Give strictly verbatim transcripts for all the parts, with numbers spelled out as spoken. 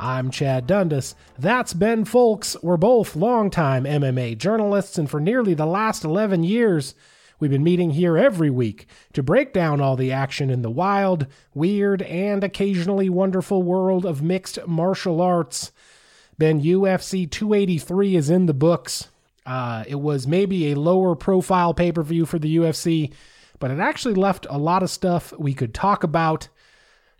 I'm Chad Dundas. That's Ben Folks. We're both longtime M M A journalists, and for nearly the last eleven years, we've been meeting here every week to break down all the action in the wild, weird, and occasionally wonderful world of mixed martial arts. Ben, U F C two eighty-three is in the books. Uh, it was maybe a lower-profile pay-per-view for the U F C, but it actually left a lot of stuff we could talk about.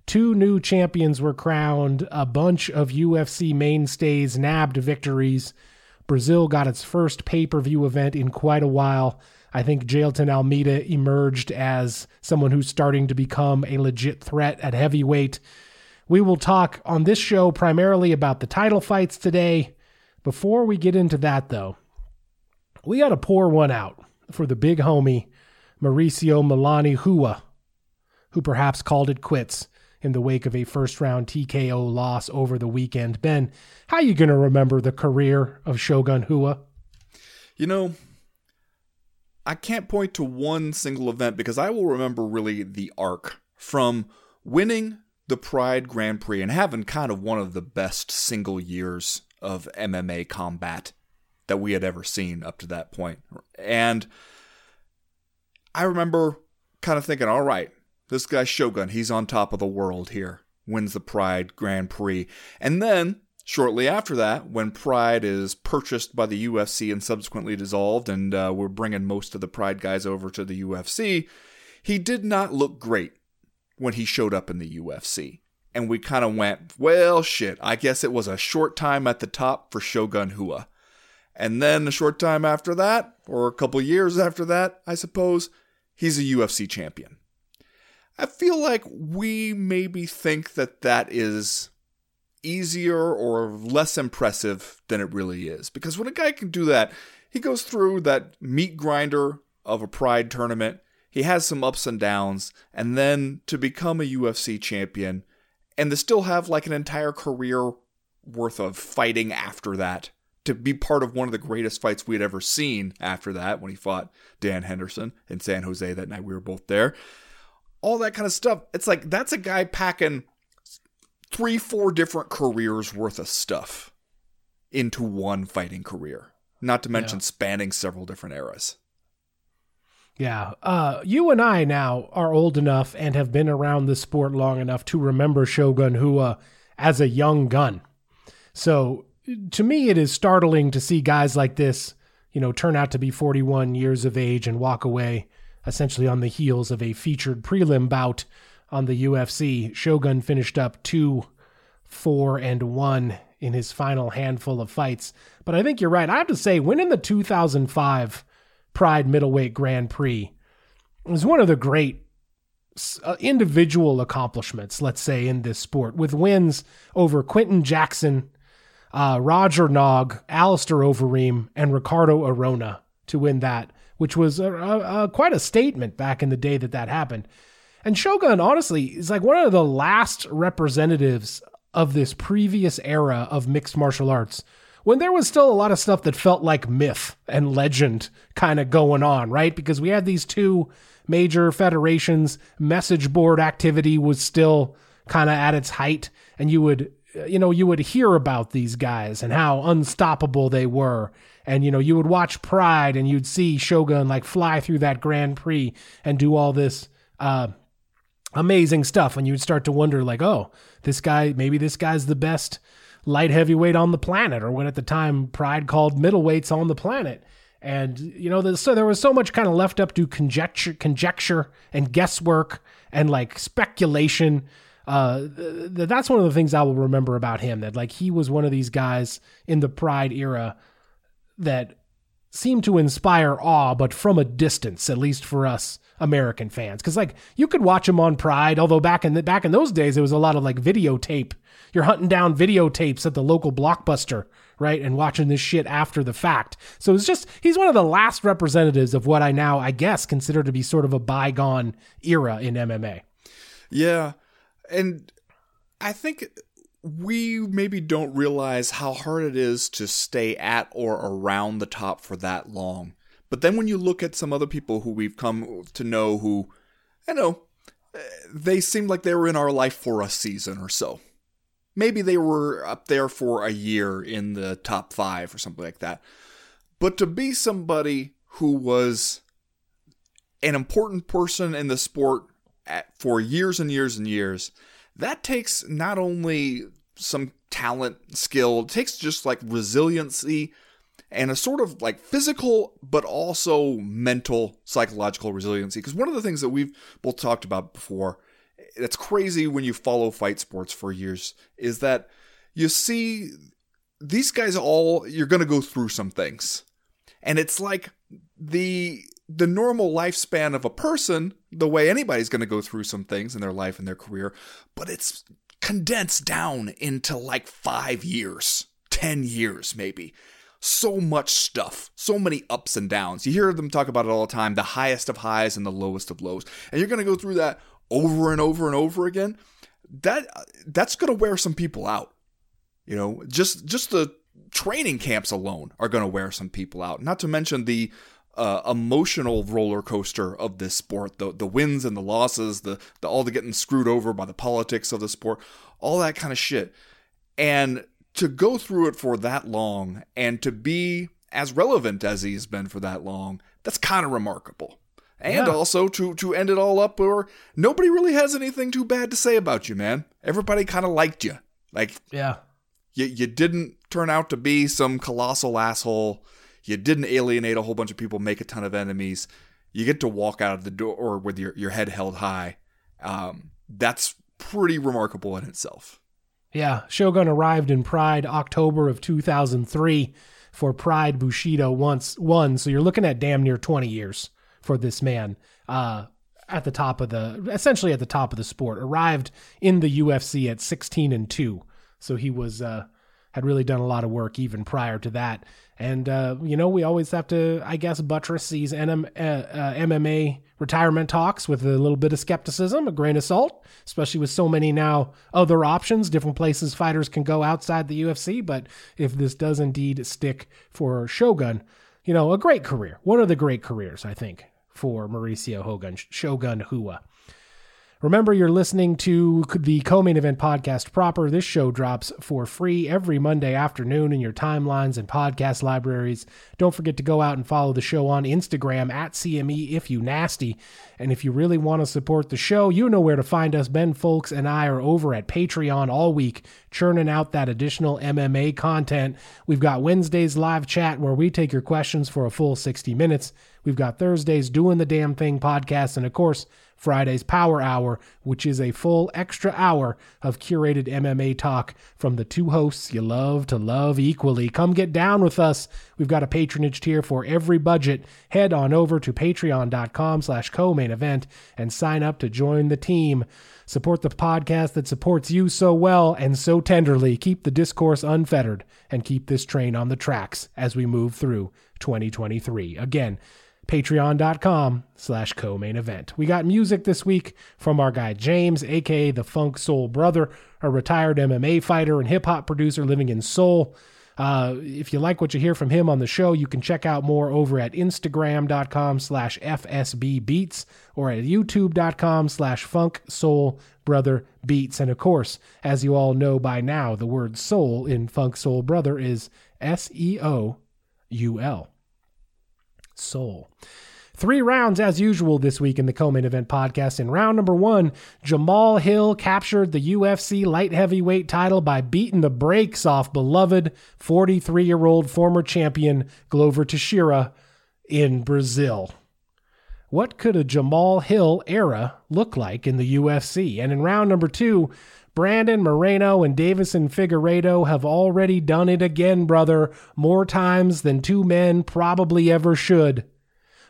Two new champions were crowned, a bunch of U F C mainstays nabbed victories. Brazil got its first pay-per-view event in quite a while. I think Jailton Almeida emerged as someone who's starting to become a legit threat at heavyweight. We will talk on this show primarily about the title fights today. Before we get into that, though, we got to pour one out for the big homie, Mauricio Milani Hua, who perhaps called it quits in the wake of a first-round T K O loss over the weekend. Ben, how are you going to remember the career of Shogun Rua? You know, I can't point to one single event because I will remember really the arc from winning the Pride Grand Prix and having kind of one of the best single years of M M A combat that we had ever seen up to that point. And I remember kind of thinking, all right, this guy Shogun, he's on top of the world here. Wins the Pride Grand Prix. And then, shortly after that, when Pride is purchased by the U F C and subsequently dissolved, and uh, we're bringing most of the Pride guys over to the U F C, he did not look great when he showed up in the U F C. And we kind of went, well, shit, I guess it was a short time at the top for Shogun Rua. And then a short time after that, or a couple years after that, I suppose, he's a U F C champion. I feel like we maybe think that that is easier or less impressive than it really is. Because when a guy can do that, he goes through that meat grinder of a Pride tournament. He has some ups and downs. And then to become a U F C champion and to still have like an entire career worth of fighting after that. To be part of one of the greatest fights we had ever seen after that when he fought Dan Henderson in San Jose that night. We were both there. All that kind of stuff. It's like, that's a guy packing three, four different careers worth of stuff into one fighting career. Not to mention yeah. spanning several different eras. Yeah. Uh, you and I now are old enough and have been around the sport long enough to remember Shogun Rua as a young gun. So to me, it is startling to see guys like this, you know, turn out to be forty-one years of age and walk away essentially on the heels of a featured prelim bout on the U F C. Shogun finished up two, four, and one in his final handful of fights. But I think you're right. I have to say, winning the two thousand five Pride Middleweight Grand Prix was one of the great uh, individual accomplishments, let's say, in this sport, with wins over Quentin Jackson, uh, Roger Nogg, Alistair Overeem, and Ricardo Arona to win that, which was a, a, a, quite a statement back in the day that that happened. And Shogun, honestly, is like one of the last representatives of this previous era of mixed martial arts, when there was still a lot of stuff that felt like myth and legend kind of going on, right? Because we had these two major federations, message board activity was still kind of at its height, and you would, you know, you would hear about these guys and how unstoppable they were. And, you know, you would watch Pride and you'd see Shogun like fly through that Grand Prix and do all this uh, amazing stuff. And you'd start to wonder like, oh, this guy, maybe this guy's the best light heavyweight on the planet, or what at the time Pride called middleweights on the planet. And, you know, so there was so much kind of left up to conjecture, conjecture and guesswork and like speculation. Uh, that's one of the things I will remember about him, that like he was one of these guys in the Pride era that seemed to inspire awe, but from a distance, at least for us American fans. Because like you could watch him on Pride, although back in the, back in those days, it was a lot of like videotape. You're hunting down videotapes at the local Blockbuster, right? And watching this shit after the fact. So it's just, he's one of the last representatives of what I now, I guess, consider to be sort of a bygone era in M M A. Yeah. And I think we maybe don't realize how hard it is to stay at or around the top for that long. But then when you look at some other people who we've come to know who, I know, they seemed like they were in our life for a season or so. Maybe they were up there for a year in the top five or something like that. But to be somebody who was an important person in the sport for years and years and years, that takes not only some talent, skill, it takes just like resiliency and a sort of like physical, but also mental, psychological resiliency. Because one of the things that we've both talked about before, that's crazy when you follow fight sports for years, is that you see these guys all, you're going to go through some things. And it's like the... the normal lifespan of a person, the way anybody's going to go through some things in their life and their career, but it's condensed down into like five years, ten years, maybe. So much stuff, so many ups and downs. You hear them talk about it all the time, the highest of highs and the lowest of lows. And you're going to go through that over and over and over again. That that's going to wear some people out. You know, just, just the training camps alone are going to wear some people out. Not to mention the, Uh, emotional roller coaster of this sport, the the wins and the losses, the, the all the getting screwed over by the politics of the sport, all that kind of shit. And to go through it for that long and to be as relevant as he's been for that long, that's kind of remarkable. And yeah. also to, to end it all up where nobody really has anything too bad to say about you, man. Everybody kind of liked you. Like, yeah, you, you didn't turn out to be some colossal asshole. You didn't alienate a whole bunch of people, make a ton of enemies. You get to walk out of the door with your, your head held high. Um, that's pretty remarkable in itself. Yeah. Shogun arrived in Pride October of two thousand three for Pride Bushido once won. So you're looking at damn near twenty years for this man uh, at the top of the, essentially at the top of the sport. Arrived in the U F C at sixteen and two. So he was, uh, had really done a lot of work even prior to that. And, uh, you know, we always have to, I guess, buttress these N M, uh, uh, M M A retirement talks with a little bit of skepticism, a grain of salt, especially with so many now other options, different places fighters can go outside the U F C. But if this does indeed stick for Shogun, you know, a great career, one of the great careers, I think, for Mauricio Hogan, Shogun Rua. Remember, you're listening to the Co Main Event podcast proper. This show drops for free every Monday afternoon in your timelines and podcast libraries. Don't forget to go out and follow the show on Instagram at C M E if you nasty. And if you really want to support the show, you know where to find us. Ben Folks and I are over at Patreon all week, churning out that additional M M A content. We've got Wednesday's live chat where we take your questions for a full sixty minutes. We've got Thursday's Doing the Damn Thing podcast, and of course, Friday's Power Hour, which is a full extra hour of curated M M A talk from the two hosts you love to love equally. Come get down with us. We've got a patronage tier for every budget. Head on over to patreon.com slash co-main event and sign up to join the team. Support the podcast that supports you so well and so tenderly. Keep the discourse unfettered and keep this train on the tracks as we move through twenty twenty-three. Again, patreon.com slash co-main event. We got music this week from our guy James, a k a the Funk Soul Brother, a retired M M A fighter and hip-hop producer living in Seoul. Uh, if you like what you hear from him on the show, you can check out more over at Instagram.com slash FSB Beats or at YouTube.com slash Funk Soul Brother Beats. And of course, as you all know by now, the word soul in Funk Soul Brother is S E O U L. Soul. Three rounds as usual this week in the Co Main Event podcast. In round number one, Jamahal Hill captured the U F C light heavyweight title by beating the brakes off beloved forty-three-year-old former champion Glover Teixeira in Brazil. What could a Jamahal Hill era look like in the U F C? And in round number two, Brandon Moreno and Deiveson Figueiredo have already done it again, brother, more times than two men probably ever should.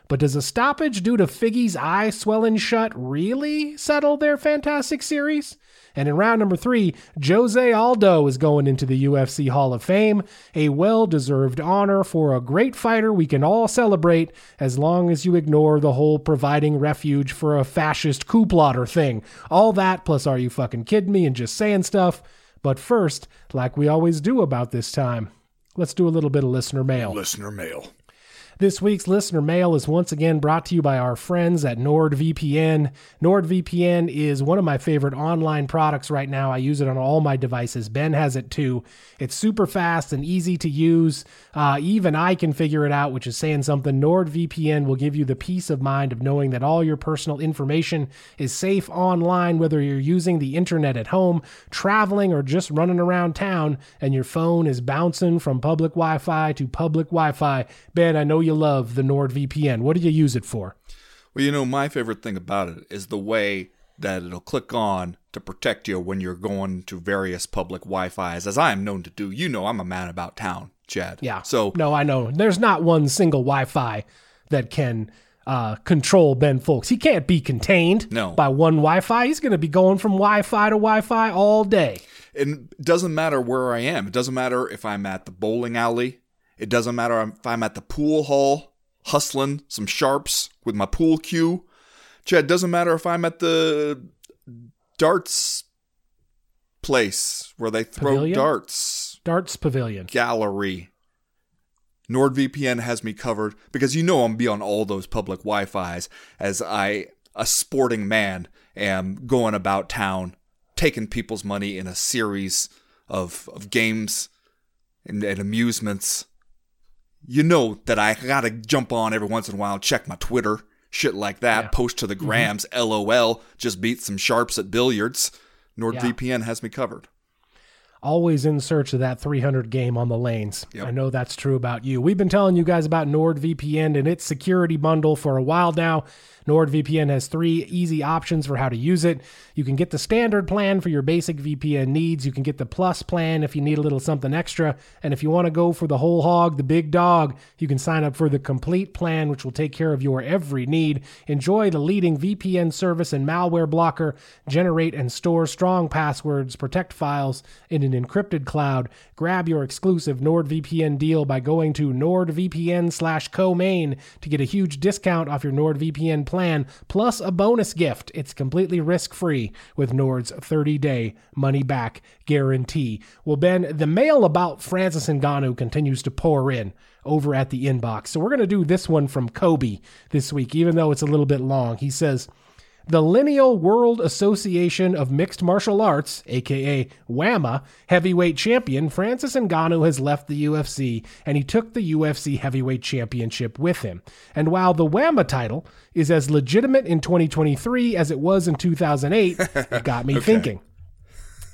But does a stoppage due to Figgy's eye swelling shut really settle their fantastic series? And in round number three, Jose Aldo is going into the U F C Hall of Fame, a well-deserved honor for a great fighter we can all celebrate as long as you ignore the whole providing refuge for a fascist coup plotter thing. All that, plus are you fucking kidding me and just saying stuff. But first, like we always do about this time, let's do a little bit of listener mail. Listener mail. This week's listener mail is once again brought to you by our friends at NordVPN. NordVPN is one of my favorite online products right now. I use it on all my devices. Ben has it too. It's super fast and easy to use. Uh, even I can figure it out, which is saying something. NordVPN will give you the peace of mind of knowing that all your personal information is safe online, whether you're using the internet at home, traveling, or just running around town, and your phone is bouncing from public Wi-Fi to public Wi-Fi. Ben, I know you love the NordVPN. What do you use it for? Well, you know, my favorite thing about it is the way that it'll click on to protect you when you're going to various public Wi-Fi's, as I am known to do. You know, I'm a man about town, Chad. Yeah. So no, I know. There's not one single Wi-Fi that can uh, control Ben Folks. He can't be contained no. by one Wi-Fi. He's going to be going from Wi-Fi to Wi-Fi all day. And it doesn't matter where I am. It doesn't matter if I'm at the bowling alley. It doesn't matter if I'm at the pool hall hustling some sharps with my pool cue. Chad, doesn't matter if I'm at the darts place where they throw pavilion? darts. Darts Pavilion. Gallery. NordVPN has me covered because you know I'm be on all those public Wi-Fi's as I, a sporting man, am going about town, taking people's money in a series of, of games and, and amusements. You know that I gotta jump on every once in a while, check my Twitter, shit like that, yeah. post to the grams, mm-hmm. LOL, just beat some sharps at billiards. NordVPN yeah. has me covered. Always in search of that three hundred game on the lanes. Yep. I know that's true about you. We've been telling you guys about NordVPN and its security bundle for a while now. NordVPN has three easy options for how to use it. You can get the standard plan for your basic V P N needs. You can get the plus plan if you need a little something extra. And if you want to go for the whole hog, the big dog, you can sign up for the complete plan, which will take care of your every need. Enjoy the leading V P N service and malware blocker. Generate and store strong passwords. Protect files in an encrypted cloud. Grab your exclusive NordVPN deal by going to NordVPN slash Co Main to get a huge discount off your NordVPN plan, plus a bonus gift. It's completely risk-free with Nord's thirty-day money-back guarantee. Well, Ben, the mail about Francis Ngannou continues to pour in over at the inbox. So we're going to do this one from Kobe this week, even though it's a little bit long. He says, the Lineal World Association of Mixed Martial Arts, a k a. WAMA, heavyweight champion Francis Ngannou has left the U F C, and he took the U F C heavyweight championship with him. And while the WAMA title is as legitimate in twenty twenty-three as it was in two thousand eight, it got me okay. thinking.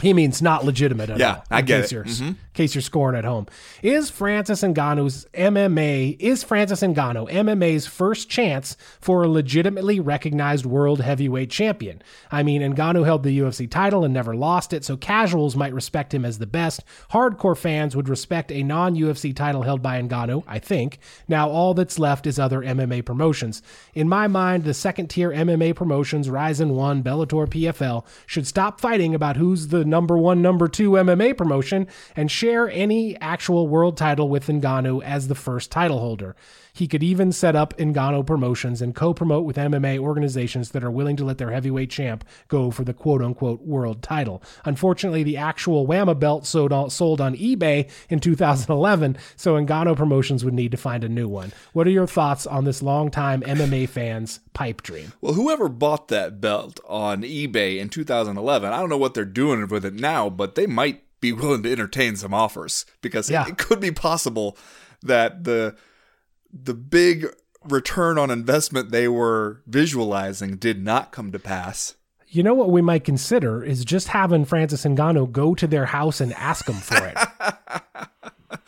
He means not legitimate at yeah, all. Yeah, I get case it. You're, mm-hmm. In case you're scoring at home. Is Francis Ngannou's M M A, is Francis Ngannou M M A's first chance for a legitimately recognized world heavyweight champion? I mean, Ngannou held the U F C title and never lost it, so casuals might respect him as the best. Hardcore fans would respect a non-U F C title held by Ngannou, I think. Now all that's left is other M M A promotions. In my mind, the second-tier M M A promotions, Rizin one, Bellator, P F L, should stop fighting about who's the number one, number two M M A promotion and share share any actual world title with Ngannou as the first title holder. He could even set up Ngannou promotions and co-promote with M M A organizations that are willing to let their heavyweight champ go for the quote-unquote world title. Unfortunately, the actual Whamma belt sold on, sold on eBay in two thousand eleven, so Ngannou promotions would need to find a new one. What are your thoughts on this longtime M M A fans' pipe dream? Well, whoever bought that belt on eBay in two thousand eleven, I don't know what they're doing with it now, but they might be willing to entertain some offers, because yeah. it, it could be possible that the... the big return on investment they were visualizing did not come to pass. You know what we might consider is just having Francis Ngannou go to their house and ask them for it.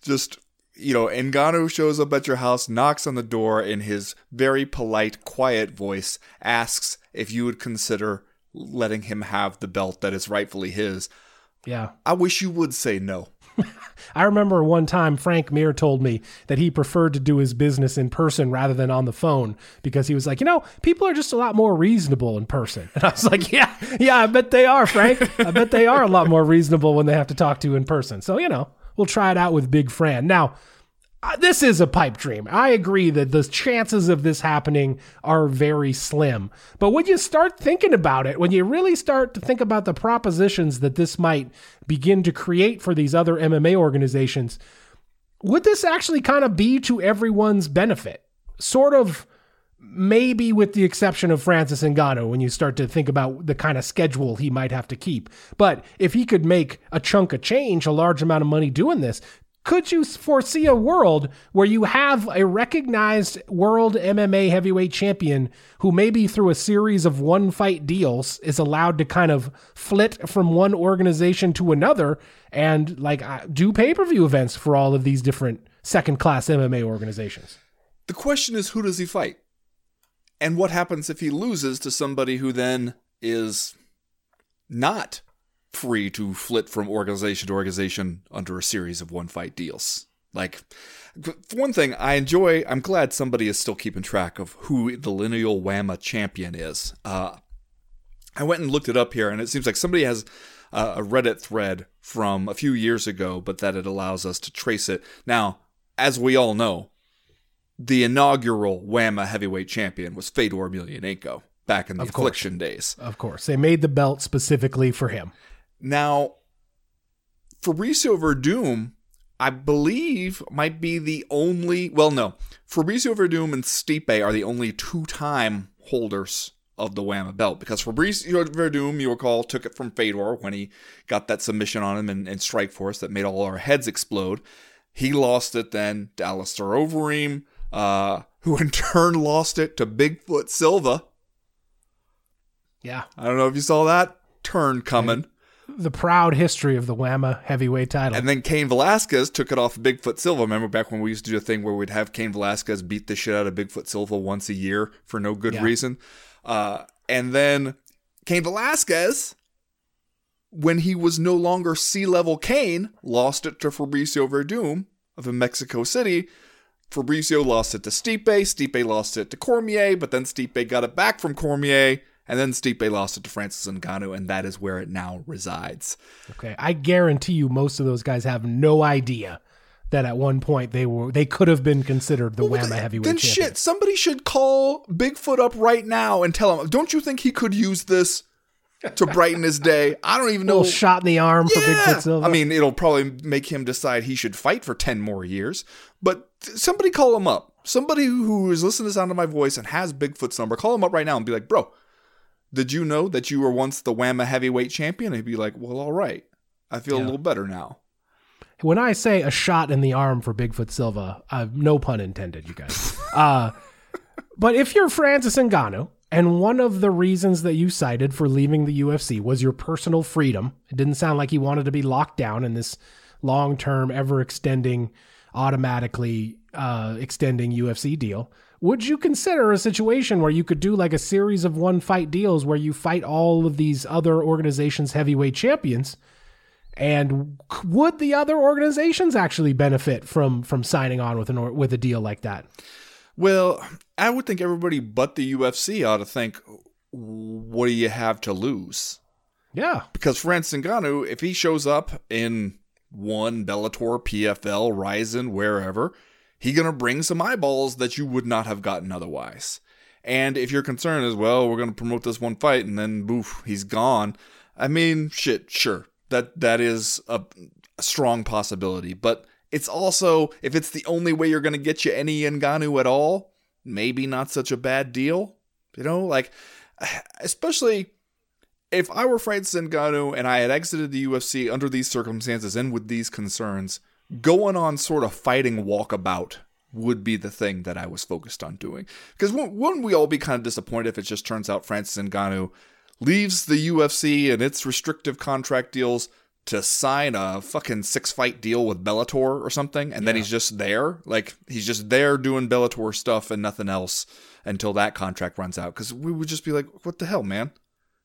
Just, you know, Ngannou shows up at your house, knocks on the door, in his very polite, quiet voice, asks if you would consider letting him have the belt that is rightfully his. Yeah. I wish you would say no. I remember one time Frank Mir told me that he preferred to do his business in person rather than on the phone, because he was like, you know, people are just a lot more reasonable in person. And I was like, yeah, yeah, I bet they are, Frank. I bet they are a lot more reasonable when they have to talk to you in person. So, you know, we'll try it out with Big Fran. Now, this is a pipe dream. I agree that the chances of this happening are very slim. But when you start thinking about it, when you really start to think about the propositions that this might begin to create for these other M M A organizations, would this actually kind of be to everyone's benefit? Sort of, maybe with the exception of Francis Ngannou, when you start to think about the kind of schedule he might have to keep. But if he could make a chunk of change, a large amount of money doing this, could you foresee a world where you have a recognized world M M A heavyweight champion who maybe through a series of one-fight deals is allowed to kind of flit from one organization to another and like do pay-per-view events for all of these different second-class M M A organizations? The question is, who does he fight? And what happens if he loses to somebody who then is not free to flit from organization to organization under a series of one-fight deals? Like, for one thing, I enjoy, I'm glad somebody is still keeping track of who the Lineal Whamma champion is. Uh, I went and looked it up here, and it seems like somebody has uh, a Reddit thread from a few years ago, but that it allows us to trace it. Now, as we all know, the inaugural Whamma heavyweight champion was Fedor Emelianenko back in the Affliction days. Of course. They made the belt specifically for him. Now, Fabricio Verdum, I believe, might be the only... Well, no. Fabricio Verdum and Stipe are the only two-time holders of the Whamma belt, because Fabricio Verdum, you'll recall, took it from Fedor when he got that submission on him in, in Strikeforce that made all our heads explode. He lost it then to Alistair Overeem, uh, who in turn lost it to Bigfoot Silva. Yeah. I don't know if you saw that turn coming. Right. The proud history of the Whamma heavyweight title. And then Cain Velasquez took it off Bigfoot Silva. Remember back when we used to do a thing where we'd have Cain Velasquez beat the shit out of Bigfoot Silva once a year for no good yeah. reason. Uh, and then Cain Velasquez, when he was no longer sea-level Cain, lost it to Fabricio Verdum of Mexico City. Fabricio lost it to Stipe. Stipe lost it to Cormier, but then Stipe got it back from Cormier. And then Stipe lost it to Francis Ngannou, and that is where it now resides. Okay, I guarantee you most of those guys have no idea that at one point they were they could have been considered the well, Whamma then, heavyweight then champion. Then shit, somebody should call Bigfoot up right now and tell him, don't you think he could use this to brighten his day? I don't even know. A little shot in the arm yeah. for Bigfoot Silva. I mean, it'll probably make him decide he should fight for ten more years, but somebody call him up. Somebody who is listening to the sound of my voice and has Bigfoot's number, call him up right now and be like, bro, did you know that you were once the Whamma heavyweight champion? And he'd be like, well, all right. I feel yeah. a little better now. When I say a shot in the arm for Bigfoot Silva, uh, no pun intended, you guys. uh, but if you're Francis Ngannou, and one of the reasons that you cited for leaving the U F C was your personal freedom, it didn't sound like he wanted to be locked down in this long-term, ever-extending, automatically uh, extending U F C deal. Would you consider a situation where you could do like a series of one fight deals where you fight all of these other organizations' heavyweight champions? And would the other organizations actually benefit from from signing on with an with a deal like that? Well, I would think everybody but the U F C ought to think, what do you have to lose? Yeah. Because Francis Ngannou, if he shows up in One, Bellator, P F L, Ryzen, wherever, he's going to bring some eyeballs that you would not have gotten otherwise. And if your concern is, well, we're going to promote this one fight and then boof, he's gone. I mean, shit, sure. That that is a, a strong possibility. But it's also, if it's the only way you're going to get you any Ngannou at all, maybe not such a bad deal. You know, like, especially if I were Francis Ngannou and I had exited the U F C under these circumstances and with these concerns, going on sort of fighting walkabout would be the thing that I was focused on doing. Because wouldn't we all be kind of disappointed if it just turns out Francis Ngannou leaves the U F C and its restrictive contract deals to sign a fucking six-fight deal with Bellator or something, and yeah. then he's just there? Like, he's just there doing Bellator stuff and nothing else until that contract runs out. Because we would just be like, what the hell, man?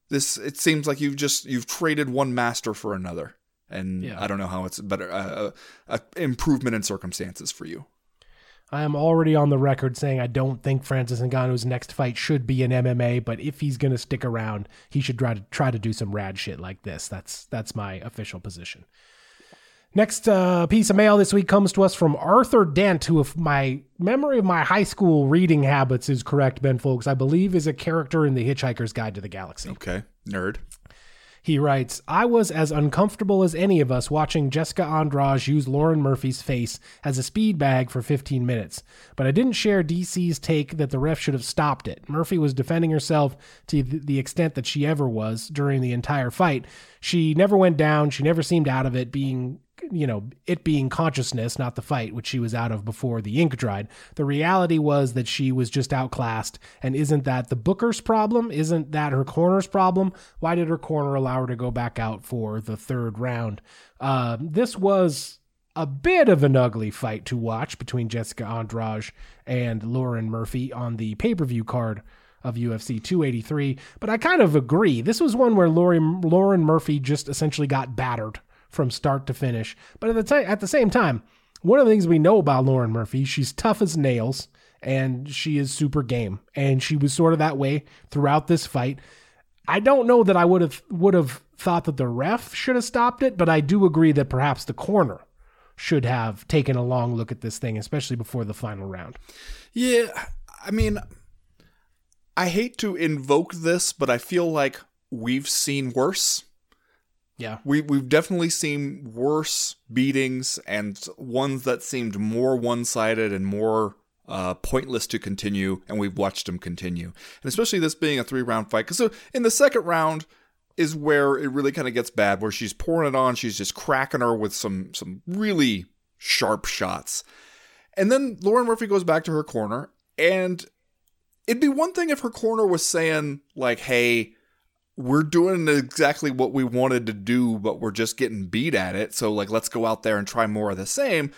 This, it seems like you've just, you've traded one master for another. And yeah. I don't know how it's better, uh, uh, improvement in circumstances for you. I am already on the record saying I don't think Francis Ngannou's next fight should be in M M A, but if he's going to stick around, he should try to try to do some rad shit like this. That's that's my official position. Next uh, piece of mail this week comes to us from Arthur Dent, who, if my memory of my high school reading habits is correct, Ben Folks, I believe is a character in The Hitchhiker's Guide to the Galaxy. Okay, nerd. He writes, I was as uncomfortable as any of us watching Jessica Andrade use Lauren Murphy's face as a speed bag for fifteen minutes, but I didn't share D C's take that the ref should have stopped it. Murphy was defending herself to the extent that she ever was during the entire fight. She never went down. She never seemed out of it, being, you know, it being consciousness, not the fight, which she was out of before the ink dried. The reality was that she was just outclassed. And isn't that the booker's problem? Isn't that her corner's problem? Why did her corner allow her to go back out for the third round? Uh, this was a bit of an ugly fight to watch between Jessica Andrade and Lauren Murphy on the pay-per-view card of U F C two eighty-three. But I kind of agree. This was one where Lauren, Lauren Murphy just essentially got battered from start to finish. But at the, t- at the same time, one of the things we know about Lauren Murphy, she's tough as nails, and she is super game. And she was sort of that way throughout this fight. I don't know that I would have would have thought that the ref should have stopped it, but I do agree that perhaps the corner should have taken a long look at this thing, especially before the final round. Yeah, I mean, I hate to invoke this, but I feel like we've seen worse. Yeah, we, we've definitely seen worse beatings and ones that seemed more one-sided and more uh, pointless to continue, and we've watched them continue. And especially this being a three-round fight. Because so in the second round is where it really kind of gets bad, where she's pouring it on, she's just cracking her with some some really sharp shots. And then Lauren Murphy goes back to her corner, and it'd be one thing if her corner was saying, like, hey, we're doing exactly what we wanted to do, but we're just getting beat at it. So, like, let's go out there and try more of the same.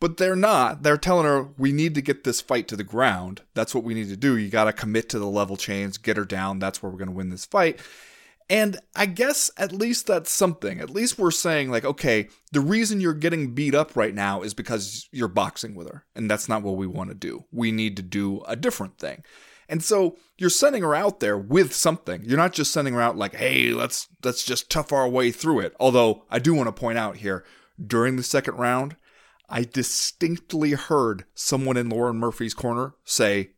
But they're not. They're telling her, we need to get this fight to the ground. That's what we need to do. You got to commit to the level chains, get her down. That's where we're going to win this fight. And I guess at least that's something. At least we're saying, like, okay, the reason you're getting beat up right now is because you're boxing with her. And that's not what we want to do. We need to do a different thing. And so you're sending her out there with something. You're not just sending her out like, hey, let's let's just tough our way through it. Although I do want to point out here, during the second round, I distinctly heard someone in Lauren Murphy's corner say,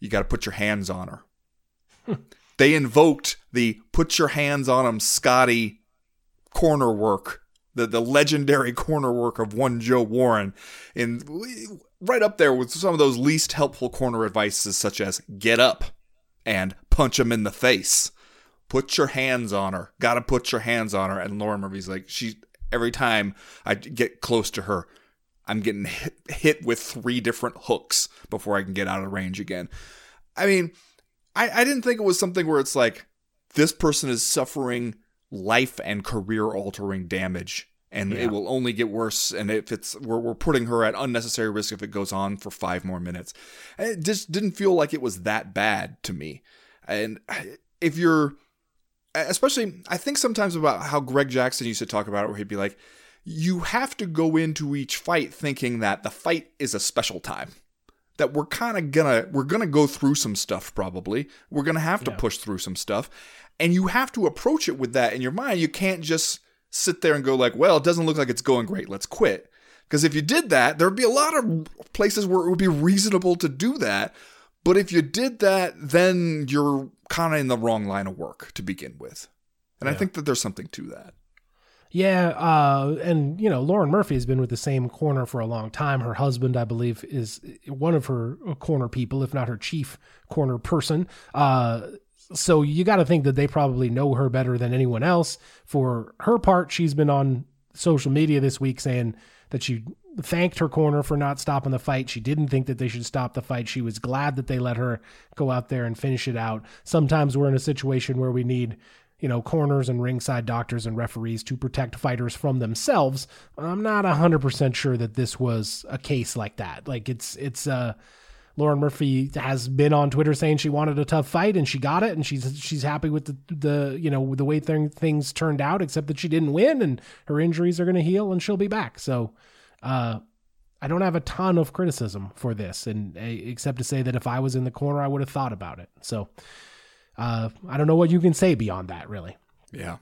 you got to put your hands on her. They invoked the put your hands on him, Scotty corner work, the, the legendary corner work of one Joe Warren. And right up there with some of those least helpful corner advices, such as get up and punch him in the face. Put your hands on her. Gotta put your hands on her. And Lauren Murphy's like, she, every time I get close to her, I'm getting hit, hit with three different hooks before I can get out of range again. I mean, I, I didn't think it was something where it's like, this person is suffering life and career altering damage. And yeah. It will only get worse. And if it's, we're, we're putting her at unnecessary risk if it goes on for five more minutes. And it just didn't feel like it was that bad to me. And if you're, especially, I think sometimes about how Greg Jackson used to talk about it, where he'd be like, you have to go into each fight thinking that the fight is a special time, that we're kind of gonna, we're gonna go through some stuff probably. We're gonna have to yeah. push through some stuff. And you have to approach it with that in your mind. You can't just sit there and go like, well, it doesn't look like it's going great, let's quit. Because if you did that, there'd be a lot of places where it would be reasonable to do that. But if you did that, then you're kind of in the wrong line of work to begin with. And yeah. I think that there's something to that. Yeah. Uh, and, you know, Lauren Murphy has been with the same corner for a long time. Her husband, I believe, is one of her corner people, if not her chief corner person. Uh, so you got to think that they probably know her better than anyone else. For her part, she's been on social media this week saying that she thanked her corner for not stopping the fight. She didn't think that they should stop the fight. She was glad that they let her go out there and finish it out. Sometimes we're in a situation where we need, you know, corners and ringside doctors and referees to protect fighters from themselves. I'm not a hundred percent sure that this was a case like that. Like it's, it's, uh, Lauren Murphy has been on Twitter saying she wanted a tough fight and she got it, and she's she's happy with the, the you know, the way th- things turned out, except that she didn't win and her injuries are going to heal and she'll be back. So uh, I don't have a ton of criticism for this, and uh, except to say that if I was in the corner, I would have thought about it. So uh, I don't know what you can say beyond that, really. Yeah.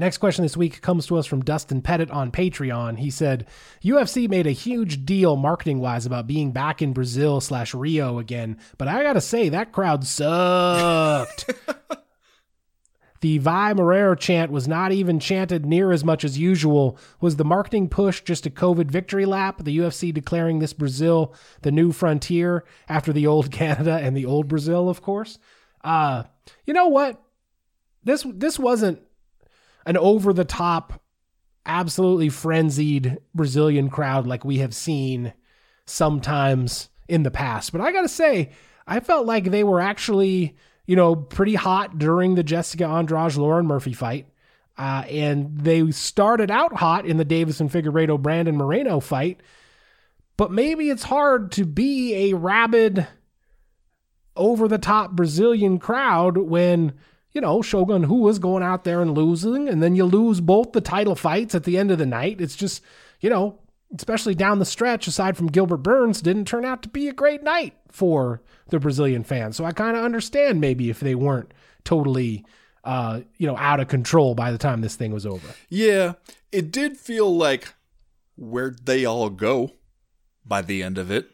Next question this week comes to us from Dustin Pettit on Patreon. He said, U F C made a huge deal marketing-wise about being back in Brazil slash Rio again, but I gotta say, that crowd sucked. The Vai Morero chant was not even chanted near as much as usual. Was the marketing push just a COVID victory lap, the U F C declaring this Brazil the new frontier after the old Canada and the old Brazil, of course? Uh, you know what? This This wasn't an over-the-top, absolutely frenzied Brazilian crowd like we have seen sometimes in the past. But I got to say, I felt like they were actually, you know, pretty hot during the Jessica Andrade-Lauren Murphy fight. Uh, and they started out hot in the Deiveson Figueiredo-Brandon Moreno fight. But maybe it's hard to be a rabid, over-the-top Brazilian crowd when, you know, Shogun Rua is going out there and losing, and then you lose both the title fights at the end of the night. It's just, you know, especially down the stretch, aside from Gilbert Burns, didn't turn out to be a great night for the Brazilian fans. So I kind of understand maybe if they weren't totally, uh, you know, out of control by the time this thing was over. Yeah, it did feel like, where'd they all go by the end of it?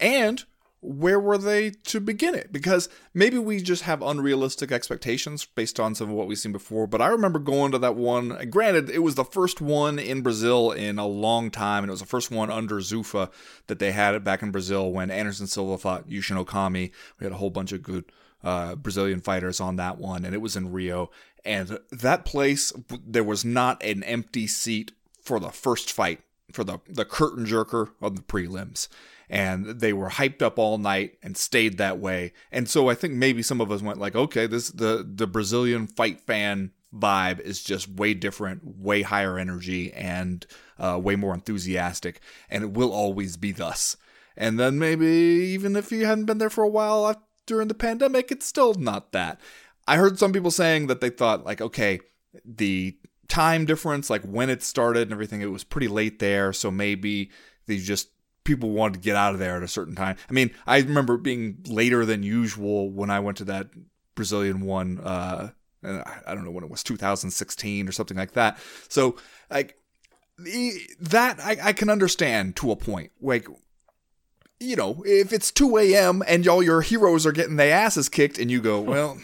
And where were they to begin it? Because maybe we just have unrealistic expectations based on some of what we've seen before. But I remember going to that one. Granted, it was the first one in Brazil in a long time. And it was the first one under Zuffa that they had it back in Brazil when Anderson Silva fought Yushin Okami. We had a whole bunch of good uh, Brazilian fighters on that one. And it was in Rio. And that place, there was not an empty seat for the first fight, for the, the curtain jerker of the prelims. And they were hyped up all night and stayed that way. And so I think maybe some of us went like, okay, this the, the Brazilian fight fan vibe is just way different, way higher energy, and uh, way more enthusiastic. And it will always be thus. And then maybe even if you hadn't been there for a while during the pandemic, it's still not that. I heard some people saying that they thought like, okay, the time difference, like when it started and everything, it was pretty late there. So maybe they just... people wanted to get out of there at a certain time. I mean, I remember being later than usual when I went to that Brazilian one. Uh, I don't know when it was, two thousand sixteen or something like that. So like that, I, I can understand to a point. Like, you know, if it's two a.m. and all your heroes are getting their asses kicked and you go, well,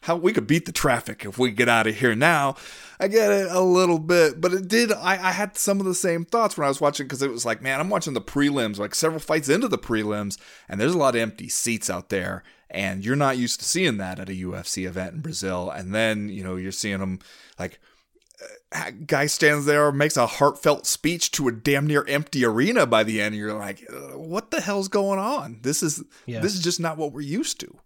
how we could beat the traffic if we get out of here now. I get it a little bit, but it did. I, I had some of the same thoughts when I was watching, because it was like, man, I'm watching the prelims, like several fights into the prelims, and there's a lot of empty seats out there, and you're not used to seeing that at a U F C event in Brazil. And then, you know, you're seeing them like, a guy stands there, makes a heartfelt speech to a damn near empty arena by the end, and you're like, what the hell's going on? This is yeah. this is just not what we're used to.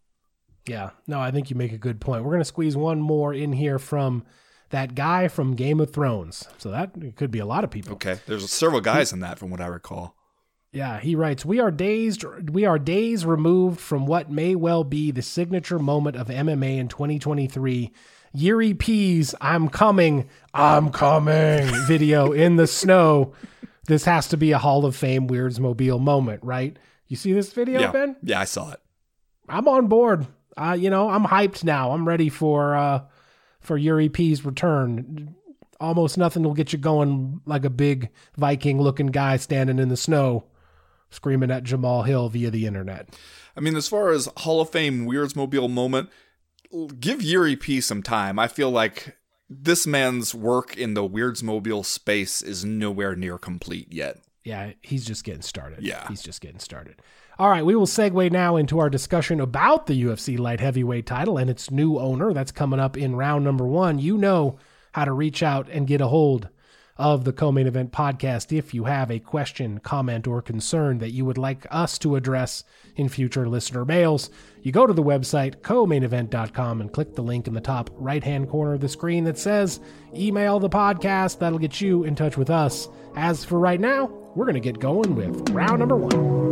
Yeah, no, I think you make a good point. We're going to squeeze one more in here from that guy from Game of Thrones. So that could be a lot of people. Okay, there's several guys in that from what I recall. Yeah, he writes, we are days, we are days removed from what may well be the signature moment of M M A in twenty twenty-three. Jiri P's I'm coming, I'm coming video in the snow. This has to be a Hall of Fame Weirdsmobile moment, right? You see this video, yeah. Ben? Yeah, I saw it. I'm on board. Uh, you know, I'm hyped now. I'm ready for uh, for Jiri P's return. almost nothing will get you going like a big Viking-looking guy standing in the snow screaming at Jamahal Hill via the internet. I mean, as far as Hall of Fame Weirdsmobile moment, give Jiri P some time. I feel like this man's work in the Weirdsmobile space is nowhere near complete yet. Yeah, he's just getting started. Yeah. He's just getting started. All right, we will segue now into our discussion about the U F C light heavyweight title and its new owner. That's coming up in round number one. You know how to reach out and get a hold of the Co-Main Event podcast if you have a question, comment, or concern that you would like us to address in future listener mails. You go to the website, co main event dot com, and click the link in the top right-hand corner of the screen that says, email the podcast. That'll get you in touch with us. As for right now, we're going to get going with round number one.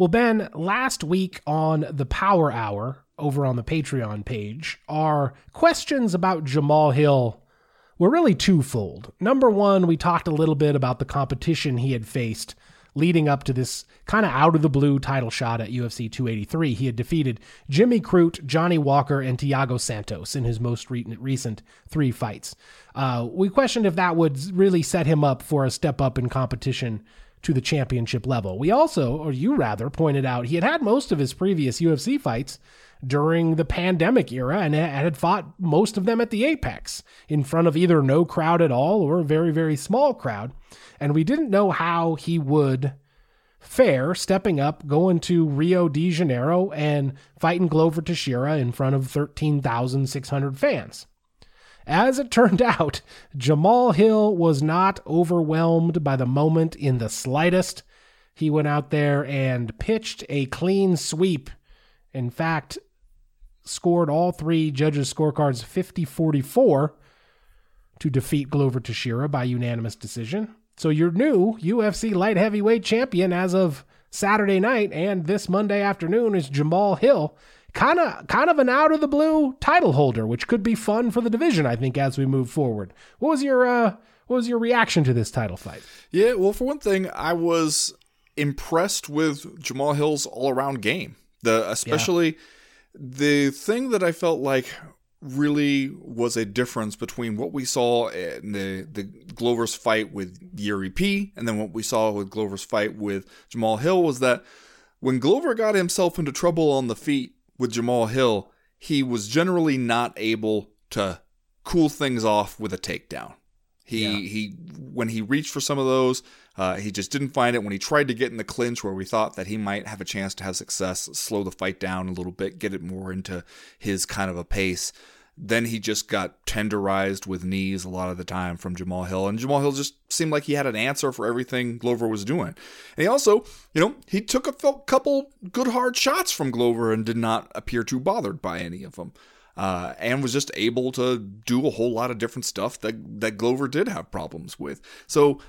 Well, Ben, last week on the Power Hour over on the Patreon page, our questions about Jamahal Hill were really twofold. Number one, we talked a little bit about the competition he had faced leading up to this kind of out-of-the-blue title shot at U F C two eighty-three. He had defeated Jimmy Crute, Johnny Walker, and Thiago Santos in his most re- recent three fights. Uh, we questioned if that would really set him up for a step up in competition to the championship level. We also, or you rather, pointed out he had had most of his previous U F C fights during the pandemic era and had fought most of them at the Apex in front of either no crowd at all or a very, very small crowd. And we didn't know how he would fare stepping up, going to Rio de Janeiro and fighting Glover Teixeira in front of thirteen thousand six hundred fans. As it turned out, Jamahal Hill was not overwhelmed by the moment in the slightest. He went out there and pitched a clean sweep. In fact, scored all three judges' scorecards fifty forty-four to defeat Glover Teixeira by unanimous decision. So your new U F C light heavyweight champion as of Saturday night and this Monday afternoon is Jamahal Hill. Kind of kind of an out-of-the-blue title holder, which could be fun for the division, I think, as we move forward. What was your uh, what was your reaction to this title fight? Yeah, well, for one thing, I was impressed with Jamahal Hill's all-around game. The especially yeah. the thing that I felt like really was a difference between what we saw in the, the Glover's fight with Jiri P and then what we saw with Glover's fight with Jamahal Hill was that when Glover got himself into trouble on the feet, with Jamahal Hill, he was generally not able to cool things off with a takedown. He yeah. he when he reached for some of those, uh, he just didn't find it. When he tried to get in the clinch where we thought that he might have a chance to have success, slow the fight down a little bit, get it more into his kind of a pace, then he just got tenderized with knees a lot of the time from Jamahal Hill. And Jamahal Hill just seemed like he had an answer for everything Glover was doing. And he also, you know, he took a couple good hard shots from Glover and did not appear too bothered by any of them. Uh, and was just able to do a whole lot of different stuff that, that Glover did have problems with. So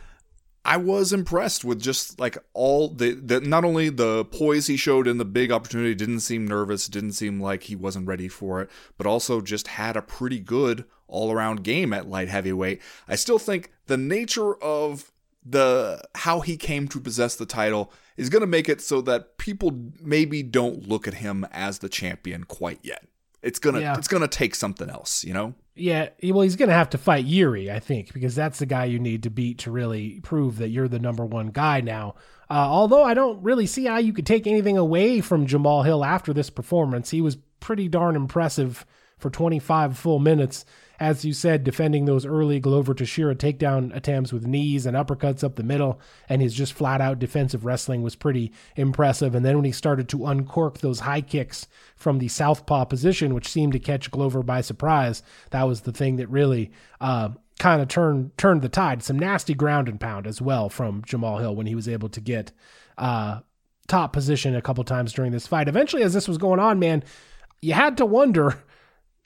I was impressed with just like all the, the, not only the poise he showed in the big opportunity, didn't seem nervous, didn't seem like he wasn't ready for it, but also just had a pretty good all around game at light heavyweight. I still think the nature of the, how he came to possess the title is going to make it so that people maybe don't look at him as the champion quite yet. It's gonna yeah. it's gonna take something else, you know? Yeah, well, he's gonna have to fight Jiri, I think, because that's the guy you need to beat to really prove that you're the number one guy now. Uh, although I don't really see how you could take anything away from Jamahal Hill after this performance. He was pretty darn impressive for twenty-five full minutes, as you said, defending those early Glover Teixeira takedown attempts with knees and uppercuts up the middle, and his just flat-out defensive wrestling was pretty impressive. And then when he started to uncork those high kicks from the southpaw position, which seemed to catch Glover by surprise, that was the thing that really uh, kind of turned turned the tide. Some nasty ground and pound as well from Jamahal Hill when he was able to get uh, top position a couple times during this fight. Eventually, as this was going on, man, you had to wonder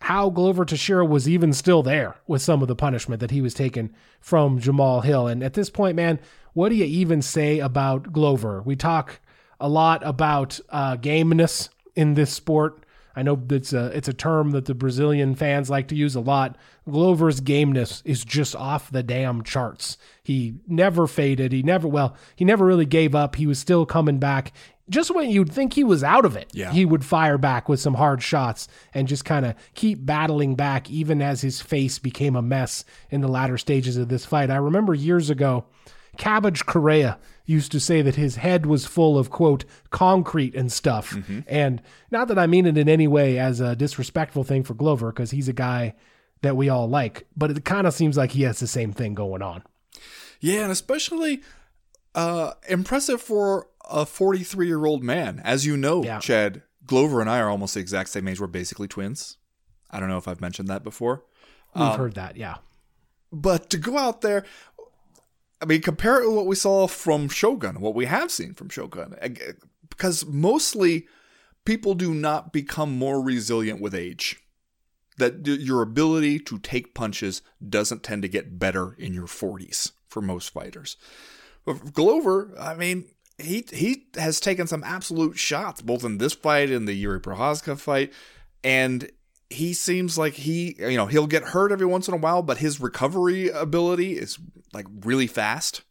how Glover Teixeira was even still there with some of the punishment that he was taking from Jamahal Hill. And at this point, man, what do you even say about Glover? We talk a lot about uh, gameness in this sport. I know it's a, it's a term that the Brazilian fans like to use a lot. Glover's gameness is just off the damn charts. He never faded. He never, well, he never really gave up. He was still coming back. Just when you'd think he was out of it, yeah. he would fire back with some hard shots and just kind of keep battling back, even as his face became a mess in the latter stages of this fight. I remember years ago, Cabbage Correa used to say that his head was full of, quote, concrete and stuff. Mm-hmm. And not that I mean it in any way as a disrespectful thing for Glover, because he's a guy that we all like, but it kind of seems like he has the same thing going on. Yeah, and especially uh, impressive for a forty-three-year-old man. As you know, yeah. Chad, Glover and I are almost the exact same age. We're basically twins. I don't know if I've mentioned that before. We've um, heard that, yeah. But to go out there, I mean, compare it to what we saw from Shogun, what we have seen from Shogun. Because mostly people do not become more resilient with age. That your ability to take punches doesn't tend to get better in your forties for most fighters. But Glover, I mean, He he has taken some absolute shots, both in this fight and the Jiri Prochazka fight, and he seems like he, you know, he'll get hurt every once in a while, but his recovery ability is, like, really fast,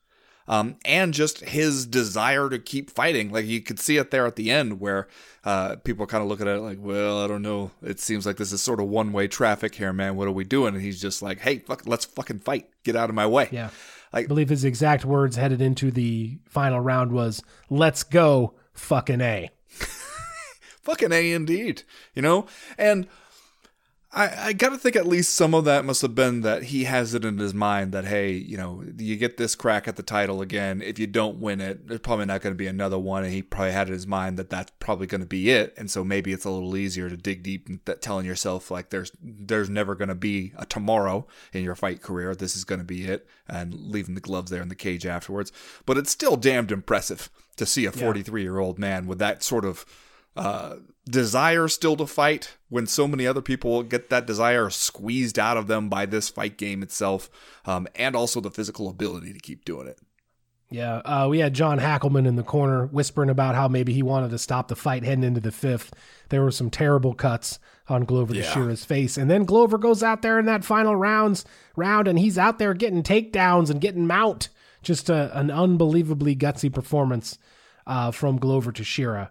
um, and just his desire to keep fighting. Like, you could see it there at the end where uh, people kind of look at it like, well, I don't know. It seems like this is sort of one-way traffic here, man. What are we doing? And he's just like, hey, fuck, let's fucking fight. Get out of my way. Yeah. I believe his exact words headed into the final round was, let's go, fucking A. Fucking A indeed, you know? And I, I got to think at least some of that must have been that he has it in his mind that, hey, you know, you get this crack at the title again. If you don't win it, there's probably not going to be another one. And he probably had it in his mind that that's probably going to be it. And so maybe it's a little easier to dig deep and th- telling yourself, like, there's there's never going to be a tomorrow in your fight career. This is going to be it. And leaving the gloves there in the cage afterwards. But it's still damned impressive to see a forty-three-year-old man with that sort of uh desire still to fight when so many other people get that desire squeezed out of them by this fight game itself, um and also the physical ability to keep doing it. Yeah, uh we had John Hackelman in the corner whispering about how maybe he wanted to stop the fight heading into the fifth. There were some terrible cuts on Glover yeah. Teixeira's face, and then Glover goes out there in that final rounds round and he's out there getting takedowns and getting mount. Just a, an unbelievably gutsy performance uh from Glover Teixeira.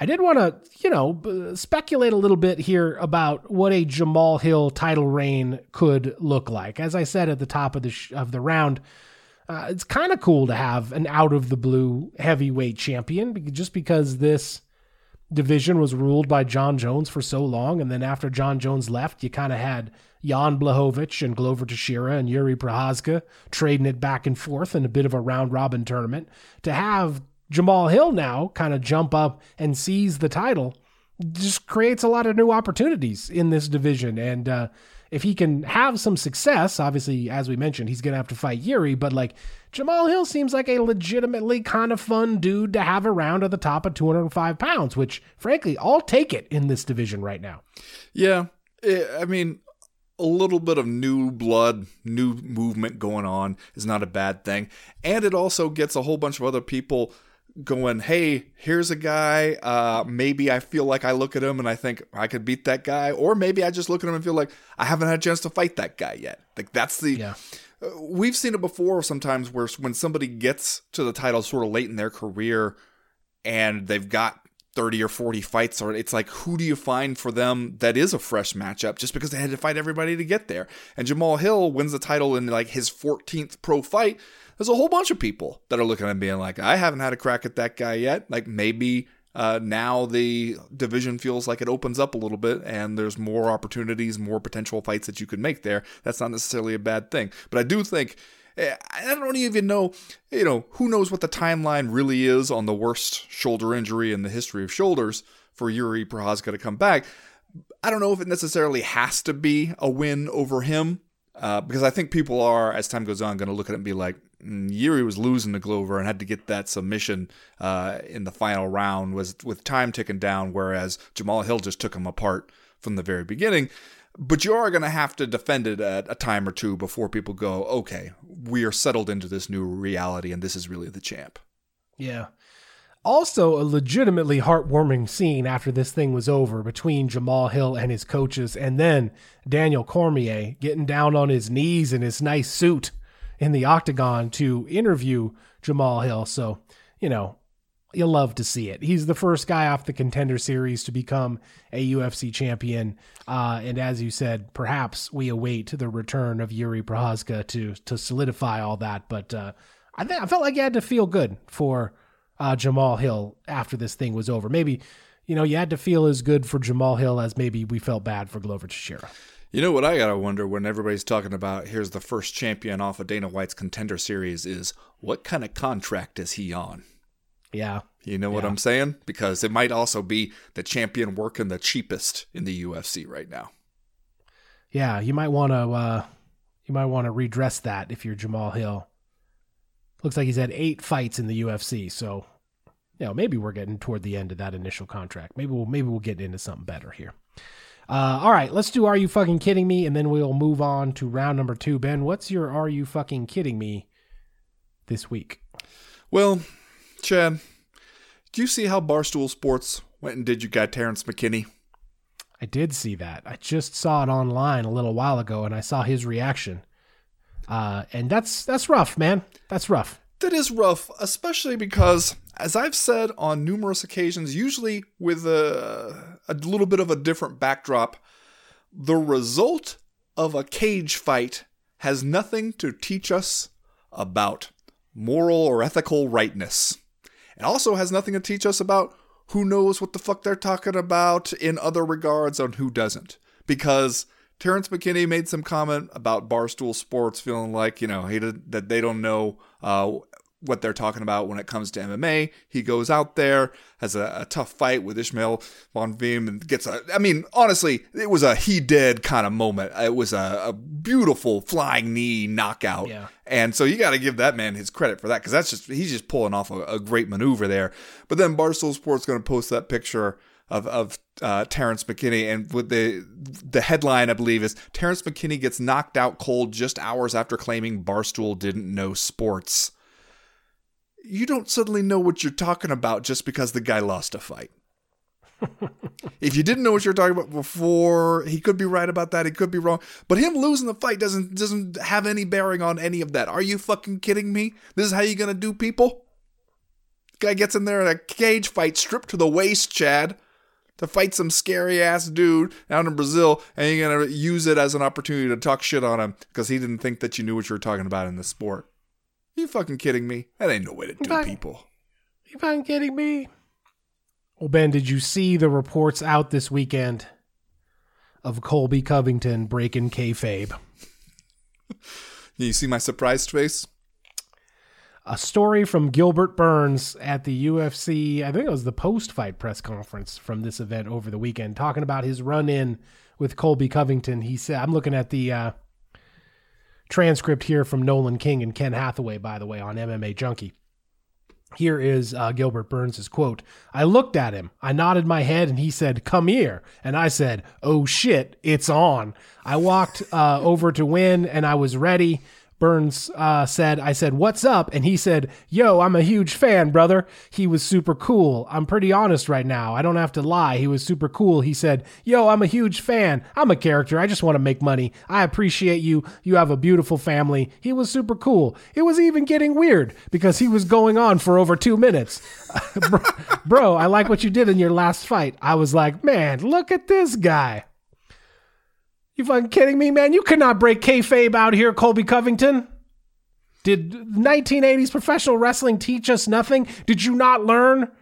I did want to, you know, speculate a little bit here about what a Jamahal Hill title reign could look like. As I said at the top of the sh- of the round, uh, it's kind of cool to have an out-of-the-blue heavyweight champion, just because this division was ruled by John Jones for so long. And then after John Jones left, you kind of had Jan Blachowicz and Glover Teixeira and Jiri Prochazka trading it back and forth in a bit of a round-robin tournament. To have Jamahal Hill now kind of jump up and seize the title just creates a lot of new opportunities in this division. And uh, if he can have some success, obviously, as we mentioned, he's going to have to fight Jiri, but like Jamahal Hill seems like a legitimately kind of fun dude to have around at the top of two hundred five pounds, which frankly, I'll take it in this division right now. Yeah. I mean, a little bit of new blood, new movement going on is not a bad thing. And it also gets a whole bunch of other people going, hey, here's a guy, uh, maybe I feel like I look at him and I think I could beat that guy, or maybe I just look at him and feel like I haven't had a chance to fight that guy yet. Like that's the, yeah. uh, we've seen it before sometimes where when somebody gets to the title sort of late in their career and they've got thirty or forty fights, or it's like, who do you find for them that is a fresh matchup, just because they had to fight everybody to get there? And Jamahal Hill wins the title in like his fourteenth pro fight. There's a whole bunch of people that are looking at him being like, I haven't had a crack at that guy yet. Like, maybe uh, now the division feels like it opens up a little bit and there's more opportunities, more potential fights that you could make there. That's not necessarily a bad thing. But I do think, I don't even know, you know, who knows what the timeline really is on the worst shoulder injury in the history of shoulders for Jiri Prochazka to come back. I don't know if it necessarily has to be a win over him. Uh, because I think people are, as time goes on, going to look at it and be like, mm, Jiri was losing to Glover and had to get that submission uh, in the final round was with time ticking down, whereas Jamahal Hill just took him apart from the very beginning. But you are going to have to defend it at a time or two before people go, okay, we are settled into this new reality and this is really the champ. Yeah. Also, a legitimately heartwarming scene after this thing was over between Jamahal Hill and his coaches, and then Daniel Cormier getting down on his knees in his nice suit in the octagon to interview Jamahal Hill. So, you know, you love to see it. He's the first guy off the Contender Series to become a U F C champion. Uh, and as you said, perhaps we await the return of Jiri Prochazka to to solidify all that. But uh, I, th- I felt like you had to feel good for Uh, Jamahal Hill after this thing was over. Maybe, you know, you had to feel as good for Jamahal Hill as maybe we felt bad for Glover Teixeira. You know what I gotta wonder when everybody's talking about here's the first champion off of Dana White's Contender Series is what kind of contract is he on? Yeah. You know yeah. what I'm saying? Because it might also be the champion working the cheapest in the U F C right now. Yeah, you might want to uh, you might want to redress that if you're Jamahal Hill. Looks like he's had eight fights in the U F C, so you know maybe we're getting toward the end of that initial contract. Maybe we'll maybe we'll get into something better here. Uh, all right, let's do Are You Fucking Kidding Me, and then we'll move on to round number two. Ben, what's your Are You Fucking Kidding Me this week? Well, Chad, do you see how Barstool Sports went and did you got Terrence McKinney? I did see that. I just saw it online a little while ago, and I saw his reaction. Uh, and that's, that's rough, man. That's rough. That is rough, especially because, as I've said on numerous occasions, usually with a, a little bit of a different backdrop, the result of a cage fight has nothing to teach us about moral or ethical rightness. It also has nothing to teach us about who knows what the fuck they're talking about in other regards on who doesn't, because Terrence McKinney made some comment about Barstool Sports feeling like, you know, he did, that they don't know uh, what they're talking about when it comes to M M A. He goes out there, has a, a tough fight with Ismail Von Veem, and gets a, I mean, honestly, it was a he dead kind of moment. It was a, a beautiful flying knee knockout. Yeah. And so you got to give that man his credit for that, because that's just, he's just pulling off a, a great maneuver there. But then Barstool Sports going to post that picture of of uh, Terrence McKinney, and with the the headline, I believe, is Terrence McKinney gets knocked out cold just hours after claiming Barstool didn't know sports. You don't suddenly know what you're talking about just because the guy lost a fight. If you didn't know what you were talking about before, he could be right about that. He could be wrong. But him losing the fight doesn't doesn't have any bearing on any of that. Are you fucking kidding me? This is how you're going to do people? Guy gets in there in a cage fight, stripped to the waist, Chad, to fight some scary-ass dude down in Brazil, and you're going to use it as an opportunity to talk shit on him because he didn't think that you knew what you were talking about in the sport. Are you fucking kidding me? That ain't no way to do I, people. Are you fucking kidding me? Well, Ben, did you see the reports out this weekend of Colby Covington breaking kayfabe? You see my surprised face? A story from Gilbert Burns at the U F C, I think it was the post-fight press conference from this event over the weekend, talking about his run-in with Colby Covington. He said, I'm looking at the uh, transcript here from Nolan King and Ken Hathaway, by the way, on M M A Junkie. Here is uh, Gilbert Burns' quote. I looked at him. I nodded my head and he said, come here. And I said, oh shit, it's on. I walked uh, over to win and I was ready. Burns uh, said, I said, what's up? And he said, yo, I'm a huge fan, brother. He was super cool. I'm pretty honest right now. I don't have to lie. He was super cool. He said, yo, I'm a huge fan. I'm a character. I just want to make money. I appreciate you. You have a beautiful family. He was super cool. It was even getting weird because he was going on for over two minutes. bro, bro, I like what you did in your last fight. I was like, man, look at this guy. You fucking kidding me, man? You cannot break kayfabe out here, Colby Covington. Did nineteen eighties professional wrestling teach us nothing? Did you not learn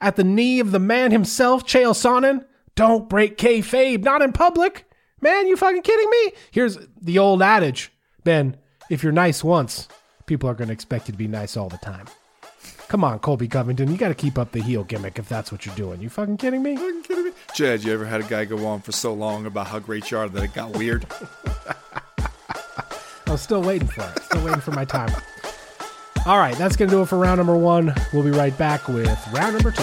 at the knee of the man himself, Chael Sonnen? Don't break kayfabe, not in public. Man, you fucking kidding me? Here's the old adage, Ben. If you're nice once, people are going to expect you to be nice all the time. Come on, Colby Covington. You got to keep up the heel gimmick if that's what you're doing. You fucking kidding me? Fucking kidding me? Chad, you ever had a guy go on for so long about how great you are that it got weird? I was still waiting for it. Still waiting for my time. All right, that's going to do it for round number one. We'll be right back with round number two.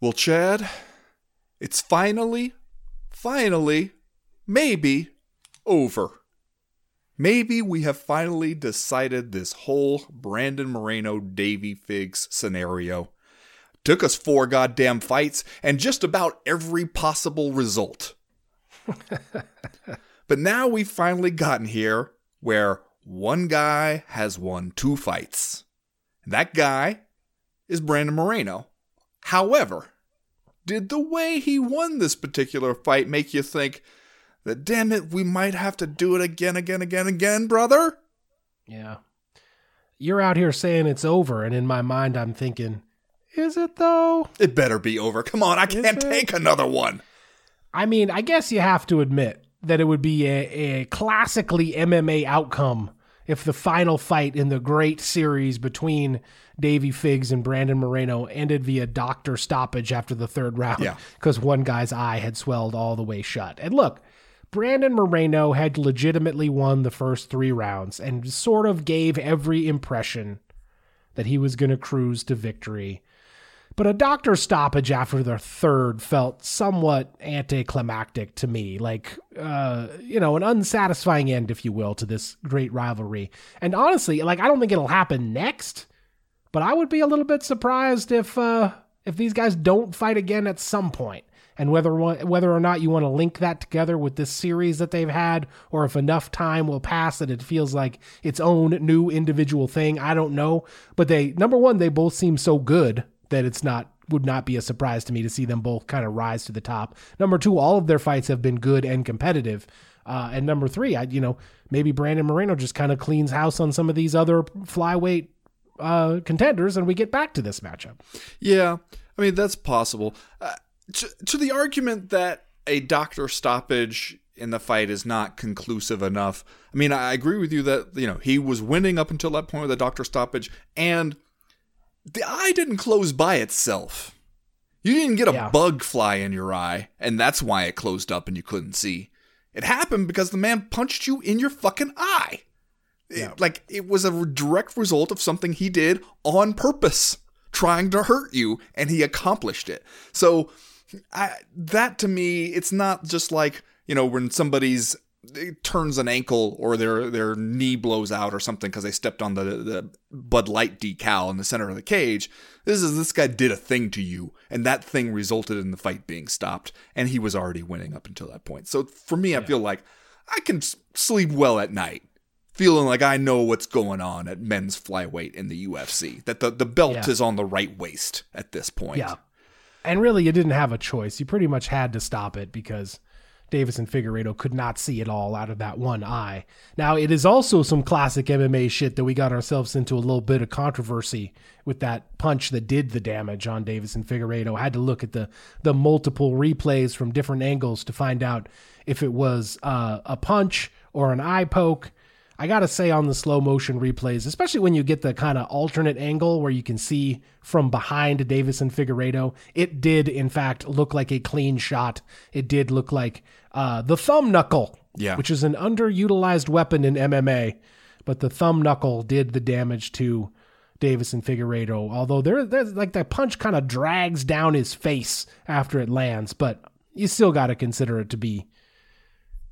Well, Chad, it's finally, finally, maybe over. Maybe we have finally decided this whole Brandon Moreno Davey Figs scenario. Took us four goddamn fights and just about every possible result. But now we've finally gotten here where one guy has won two fights. That guy is Brandon Moreno. However, did the way he won this particular fight make you think that, damn it, we might have to do it again, again, again, again, brother? Yeah. You're out here saying it's over, and in my mind I'm thinking, is it though? It better be over. Come on, I can't take another one. I mean, I guess you have to admit that it would be a, a classically M M A outcome if the final fight in the great series between Davey Figs and Brandon Moreno ended via doctor stoppage after the third round, because yeah. one guy's eye had swelled all the way shut. And look, Brandon Moreno had legitimately won the first three rounds and sort of gave every impression that he was going to cruise to victory. But a doctor stoppage after the third felt somewhat anticlimactic to me, like, uh, you know, an unsatisfying end, if you will, to this great rivalry. And honestly, like, I don't think it'll happen next, but I would be a little bit surprised if uh, if these guys don't fight again at some point. And whether whether or not you want to link that together with this series that they've had, or if enough time will pass that it feels like its own new individual thing, I don't know. But they, number one, they both seem so good that it's not, would not be a surprise to me to see them both kind of rise to the top. Number two, all of their fights have been good and competitive. Uh, and number three, I, you know, maybe Brandon Moreno just kind of cleans house on some of these other flyweight uh, contenders and we get back to this matchup. Yeah. I mean, that's possible. Uh, to, to the argument that a doctor stoppage in the fight is not conclusive enough. I mean, I agree with you that, you know, he was winning up until that point with a doctor stoppage, and the eye didn't close by itself. You didn't get a yeah. bug fly in your eye, and that's why it closed up and you couldn't see. It happened because the man punched you in your fucking eye. Yeah. It, like, it was a direct result of something he did on purpose, trying to hurt you, and he accomplished it. So I, that to me, it's not just like, you know, when somebody's it turns an ankle or their their knee blows out or something because they stepped on the, the Bud Light decal in the center of the cage. This is this guy did a thing to you, and that thing resulted in the fight being stopped, and he was already winning up until that point. So for me, I yeah. feel like I can sleep well at night feeling like I know what's going on at men's flyweight in the U F C, that the, the belt yeah. is on the right waist at this point. Yeah. And really, you didn't have a choice. You pretty much had to stop it because Deiveson Figueiredo could not see it all out of that one eye. Now, it is also some classic M M A shit that we got ourselves into a little bit of controversy with that punch that did the damage on Deiveson Figueiredo. I had to look at the the multiple replays from different angles to find out if it was uh, a punch or an eye poke. I got to say, on the slow motion replays, especially when you get the kind of alternate angle where you can see from behind Deiveson Figueiredo, it did, in fact, look like a clean shot. It did look like uh, the thumb knuckle, yeah. which is an underutilized weapon in M M A. But the thumb knuckle did the damage to Deiveson Figueiredo, although there, there's like that punch kind of drags down his face after it lands. But you still got to consider it to be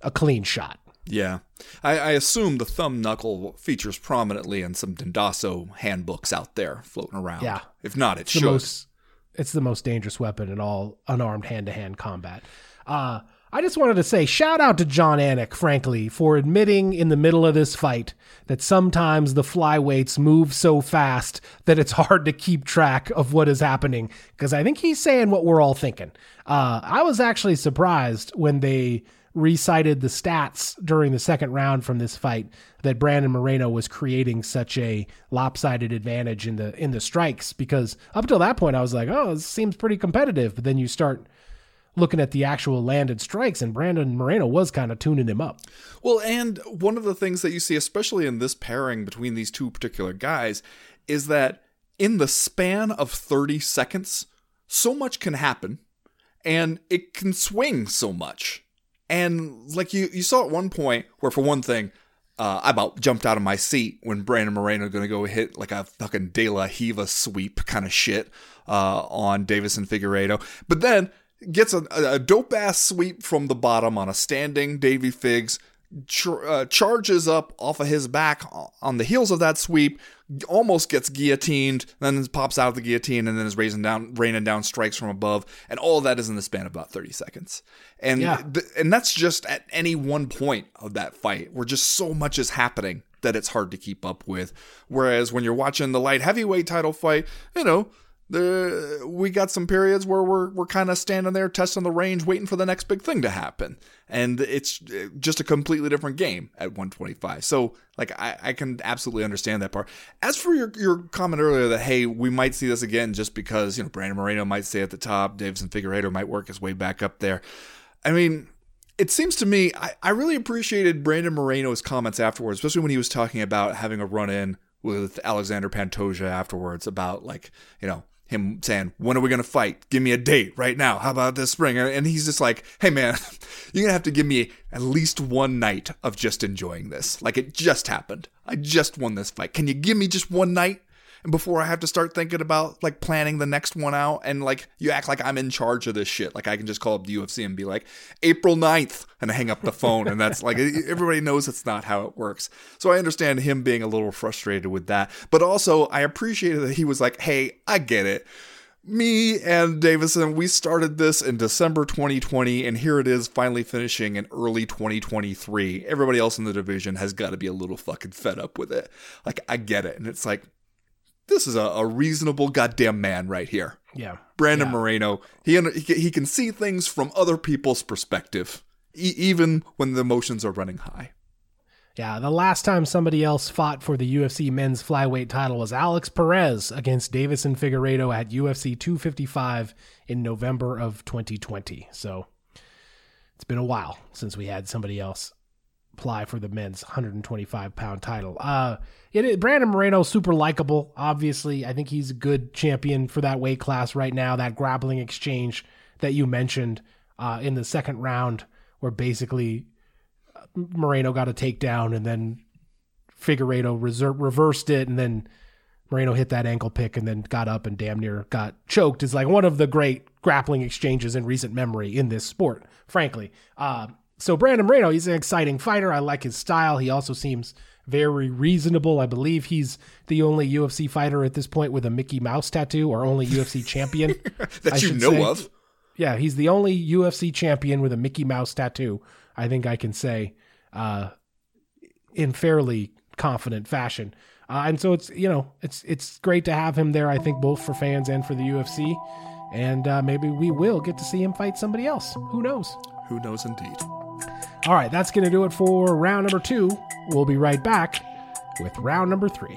a clean shot. Yeah. I, I assume the thumb knuckle features prominently in some Dandasso handbooks out there floating around. Yeah. If not, it it's should. The most, it's the most dangerous weapon in all unarmed hand-to-hand combat. Uh, I just wanted to say shout out to John Anik, frankly, for admitting in the middle of this fight that sometimes the flyweights move so fast that it's hard to keep track of what is happening, because I think he's saying what we're all thinking. Uh, I was actually surprised when they recited the stats during the second round from this fight that Brandon Moreno was creating such a lopsided advantage in the in the strikes, because up till that point I was like, oh, this seems pretty competitive, but then you start looking at the actual landed strikes and Brandon Moreno was kind of tuning him up. Well, and one of the things that you see, especially in this pairing between these two particular guys, is that in the span of thirty seconds, so much can happen and it can swing so much. And like you, you saw at one point where, for one thing, uh, I about jumped out of my seat when Brandon Moreno going to go hit like a fucking De La Hiva sweep kind of shit uh, on Deiveson Figueiredo. But then gets a, a dope-ass sweep from the bottom on a standing Davey Figs, ch- uh, charges up off of his back on the heels of that sweep, almost gets guillotined, then pops out of the guillotine, and then is raising down, raining down strikes from above, and all of that is in the span of about thirty seconds. And yeah. th- and that's just at any one point of that fight, where just so much is happening that it's hard to keep up with. Whereas when you're watching the light heavyweight title fight, you know, the we got some periods where we're we're kind of standing there testing the range, waiting for the next big thing to happen, and it's just a completely different game at one twenty-five. So like I, I can absolutely understand that part. As for your your comment earlier that hey, we might see this again just because, you know, Brandon Moreno might stay at the top, Deiveson Figueiredo might work his way back up there. I mean, it seems to me I, I really appreciated Brandon Moreno's comments afterwards, especially when he was talking about having a run in with Alexander Pantoja afterwards about, like, you know, him saying, when are we going to fight? Give me a date right now. How about this spring? And he's just like, hey, man, you're going to have to give me at least one night of just enjoying this. Like, it just happened. I just won this fight. Can you give me just one night? And before I have to start thinking about, like, planning the next one out, and, like, you act like I'm in charge of this shit. Like, I can just call up the U F C and be like, April ninth, and hang up the phone. And that's, like, everybody knows it's not how it works. So I understand him being a little frustrated with that. But also, I appreciated that he was like, hey, I get it. Me and Deiveson, we started this in December twenty twenty, and here it is finally finishing in early twenty twenty-three. Everybody else in the division has got to be a little fucking fed up with it. Like, I get it. And it's like, this is a, a reasonable goddamn man right here. Yeah. Brandon yeah. Moreno, he, he can see things from other people's perspective, e- even when the emotions are running high. Yeah, the last time somebody else fought for the U F C men's flyweight title was Alex Perez against Deiveson Figueiredo at two fifty-five in November of twenty twenty. So it's been a while since we had somebody else apply for the men's one twenty-five pound title. Uh, it, Brandon Moreno, super likable, obviously. I think he's a good champion for that weight class right now. That grappling exchange that you mentioned uh, in the second round, where basically Moreno got a takedown and then Figueiredo reserve, reversed it, and then Moreno hit that ankle pick and then got up and damn near got choked, is like one of the great grappling exchanges in recent memory in this sport, frankly. Uh, So Brandon Moreno, he's an exciting fighter. I like his style. He also seems very reasonable. I believe he's the only U F C fighter at this point with a Mickey Mouse tattoo, or only U F C champion. that I you know say. of. Yeah, he's the only U F C champion with a Mickey Mouse tattoo, I think I can say. Uh, in fairly confident fashion. Uh, and so it's, you know, it's it's great to have him there, I think, both for fans and for the U F C. And uh, maybe we will get to see him fight somebody else. Who knows? Who knows indeed. All right, that's going to do it for round number two. We'll be right back with round number three.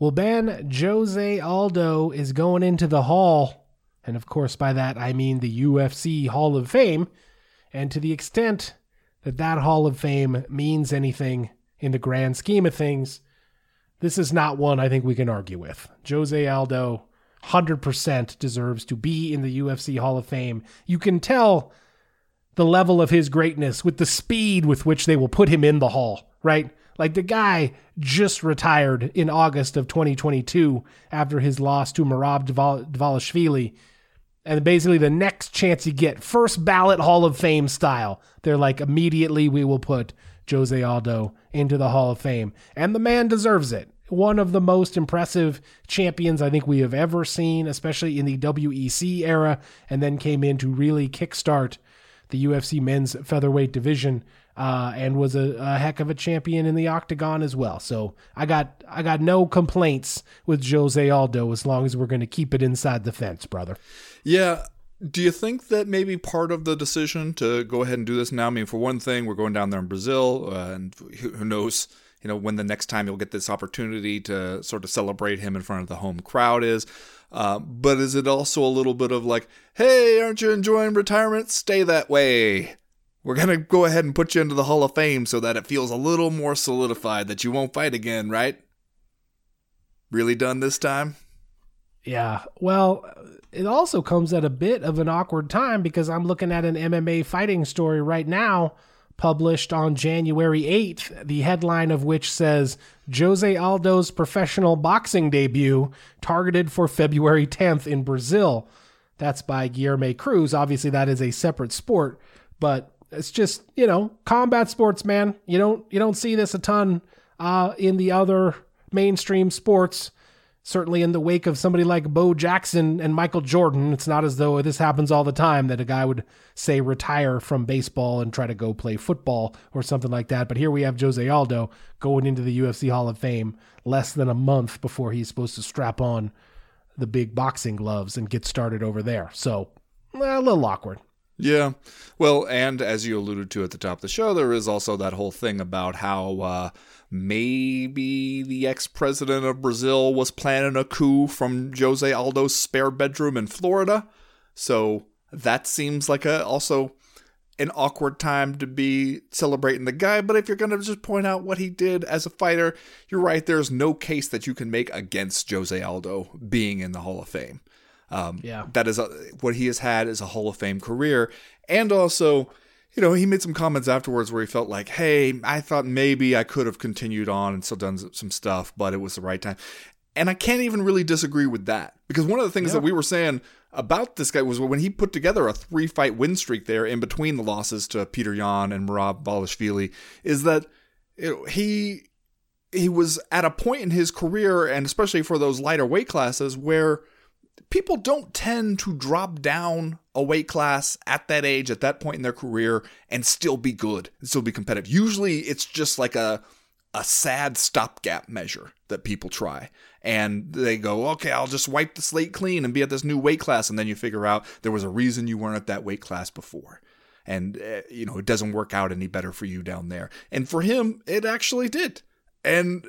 Well, Ben, Jose Aldo is going into the Hall, and of course by that I mean the U F C Hall of Fame, and to the extent that that Hall of Fame means anything in the grand scheme of things, this is not one I think we can argue with. Jose Aldo one hundred percent deserves to be in the U F C Hall of Fame. You can tell the level of his greatness with the speed with which they will put him in the Hall, right? Like, the guy just retired in August of twenty twenty-two after his loss to Merab Dvalishvili. And basically the next chance you get, first ballot Hall of Fame style, they're like, immediately we will put Jose Aldo into the Hall of Fame. And the man deserves it. One of the most impressive champions I think we have ever seen, especially in the W E C era, and then came in to really kickstart the U F C men's featherweight division. Uh, and was a, a heck of a champion in the octagon as well. So I got I got no complaints with Jose Aldo as long as we're going to keep it inside the fence, brother. Yeah. Do you think that maybe part of the decision to go ahead and do this now? I mean, for one thing, we're going down there in Brazil, uh, and who knows, you know, when the next time you'll get this opportunity to sort of celebrate him in front of the home crowd is. Uh, but is it also a little bit of like, hey, aren't you enjoying retirement? Stay that way. We're going to go ahead and put you into the Hall of Fame so that it feels a little more solidified that you won't fight again, right? Really done this time? Yeah. Well, it also comes at a bit of an awkward time because I'm looking at an M M A fighting story right now published on January eighth, the headline of which says, Jose Aldo's professional boxing debut targeted for February tenth in Brazil. That's by Guilherme Cruz. Obviously, that is a separate sport, but it's just, you know, combat sports, man. You don't you don't see this a ton uh, in the other mainstream sports. Certainly in the wake of somebody like Bo Jackson and Michael Jordan, it's not as though this happens all the time that a guy would, say, retire from baseball and try to go play football or something like that. But here we have Jose Aldo going into the U F C Hall of Fame less than a month before he's supposed to strap on the big boxing gloves and get started over there. So a little awkward. Yeah. Well, and as you alluded to at the top of the show, there is also that whole thing about how uh, maybe the ex-president of Brazil was planning a coup from Jose Aldo's spare bedroom in Florida. So that seems like a also an awkward time to be celebrating the guy. But if you're going to just point out what he did as a fighter, you're right. There's no case that you can make against Jose Aldo being in the Hall of Fame. Um, yeah. That is a, what he has had is a Hall of Fame career. And also, you know, he made some comments afterwards where he felt like, hey, I thought maybe I could have continued on and still done some stuff, but it was the right time. And I can't even really disagree with that, because one of the things yeah. that we were saying about this guy was when he put together a three fight win streak there in between the losses to Peter Yan and Merab Dvalishvili is that you know, he, he was at a point in his career, and especially for those lighter weight classes, where people don't tend to drop down a weight class at that age, at that point in their career, and still be good, and still be competitive. Usually it's just like a a sad stopgap measure that people try. And they go, okay, I'll just wipe the slate clean and be at this new weight class. And then you figure out there was a reason you weren't at that weight class before. And, uh, you know, it doesn't work out any better for you down there. And for him, it actually did. And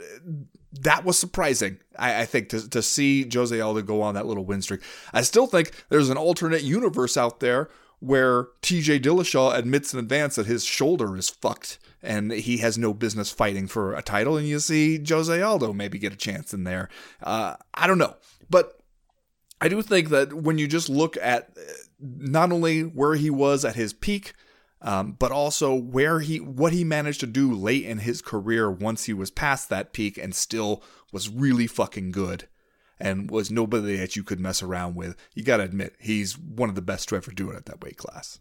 that was surprising, I, I think, to, to see Jose Aldo go on that little win streak. I still think there's an alternate universe out there where T J Dillashaw admits in advance that his shoulder is fucked and he has no business fighting for a title, and you see Jose Aldo maybe get a chance in there. Uh, I don't know. But I do think that when you just look at not only where he was at his peak, um, but also where he what he managed to do late in his career once he was past that peak and still was really fucking good and was nobody that you could mess around with. You got to admit, he's one of the best to ever do it at that weight class.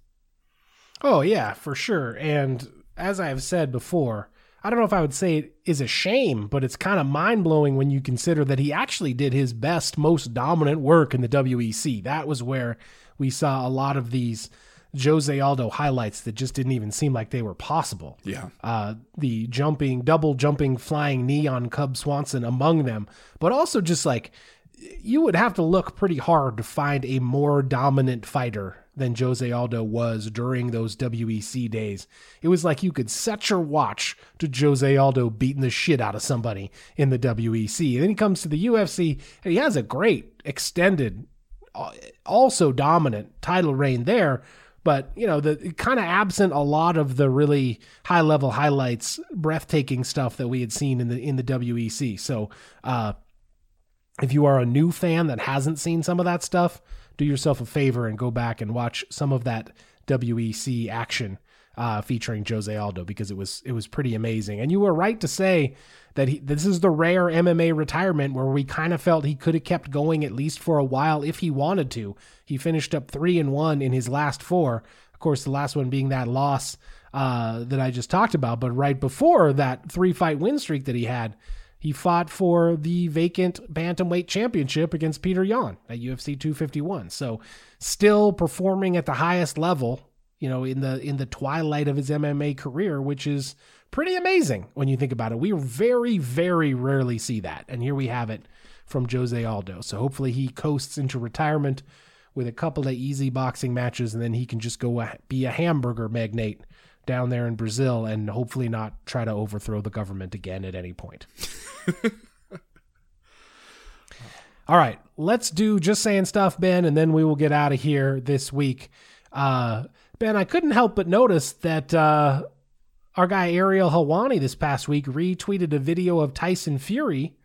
Oh, yeah, for sure. And as I have said before, I don't know if I would say it is a shame, but it's kind of mind-blowing when you consider that he actually did his best, most dominant work in the W E C. That was where we saw a lot of these Jose Aldo highlights that just didn't even seem like they were possible. Yeah. Uh, the jumping, double jumping, flying knee on Cub Swanson among them, but also just like you would have to look pretty hard to find a more dominant fighter than Jose Aldo was during those W E C days. It was like you could set your watch to Jose Aldo beating the shit out of somebody in the W E C. And then he comes to the U F C, and he has a great extended, also dominant title reign there. But, you know, the kind of absent a lot of the really high-level highlights, breathtaking stuff that we had seen in the in the W E C. So uh, if you are a new fan that hasn't seen some of that stuff, do yourself a favor and go back and watch some of that W E C action uh, featuring Jose Aldo, because it was it was pretty amazing. And you were right to say that he, this is the rare M M A retirement where we kind of felt he could have kept going at least for a while if he wanted to. He finished up three and one in his last four. Of course, the last one being that loss uh, that I just talked about. But right before that three-fight win streak that he had, he fought for the vacant bantamweight championship against Peter Yan at U F C two fifty-one. So still performing at the highest level, you know, in the in the twilight of his M M A career, which is pretty amazing when you think about it. We very, very rarely see that. And here we have it from Jose Aldo. So hopefully he coasts into retirement with a couple of easy boxing matches, and then he can just go be a hamburger magnate down there in Brazil and hopefully not try to overthrow the government again at any point. All right, let's do Just Saying Stuff, Ben, and then we will get out of here this week. Uh, Ben, I couldn't help but notice that uh, our guy Ariel Helwani this past week retweeted a video of Tyson Fury,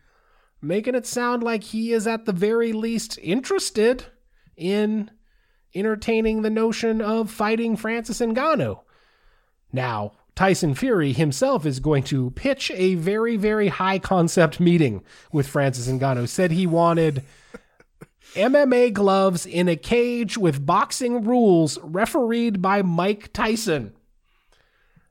making it sound like he is at the very least interested in entertaining the notion of fighting Francis Ngannou. Now, Tyson Fury himself is going to pitch a very, very high concept meeting with Francis Ngannou. Said he wanted M M A gloves in a cage with boxing rules refereed by Mike Tyson.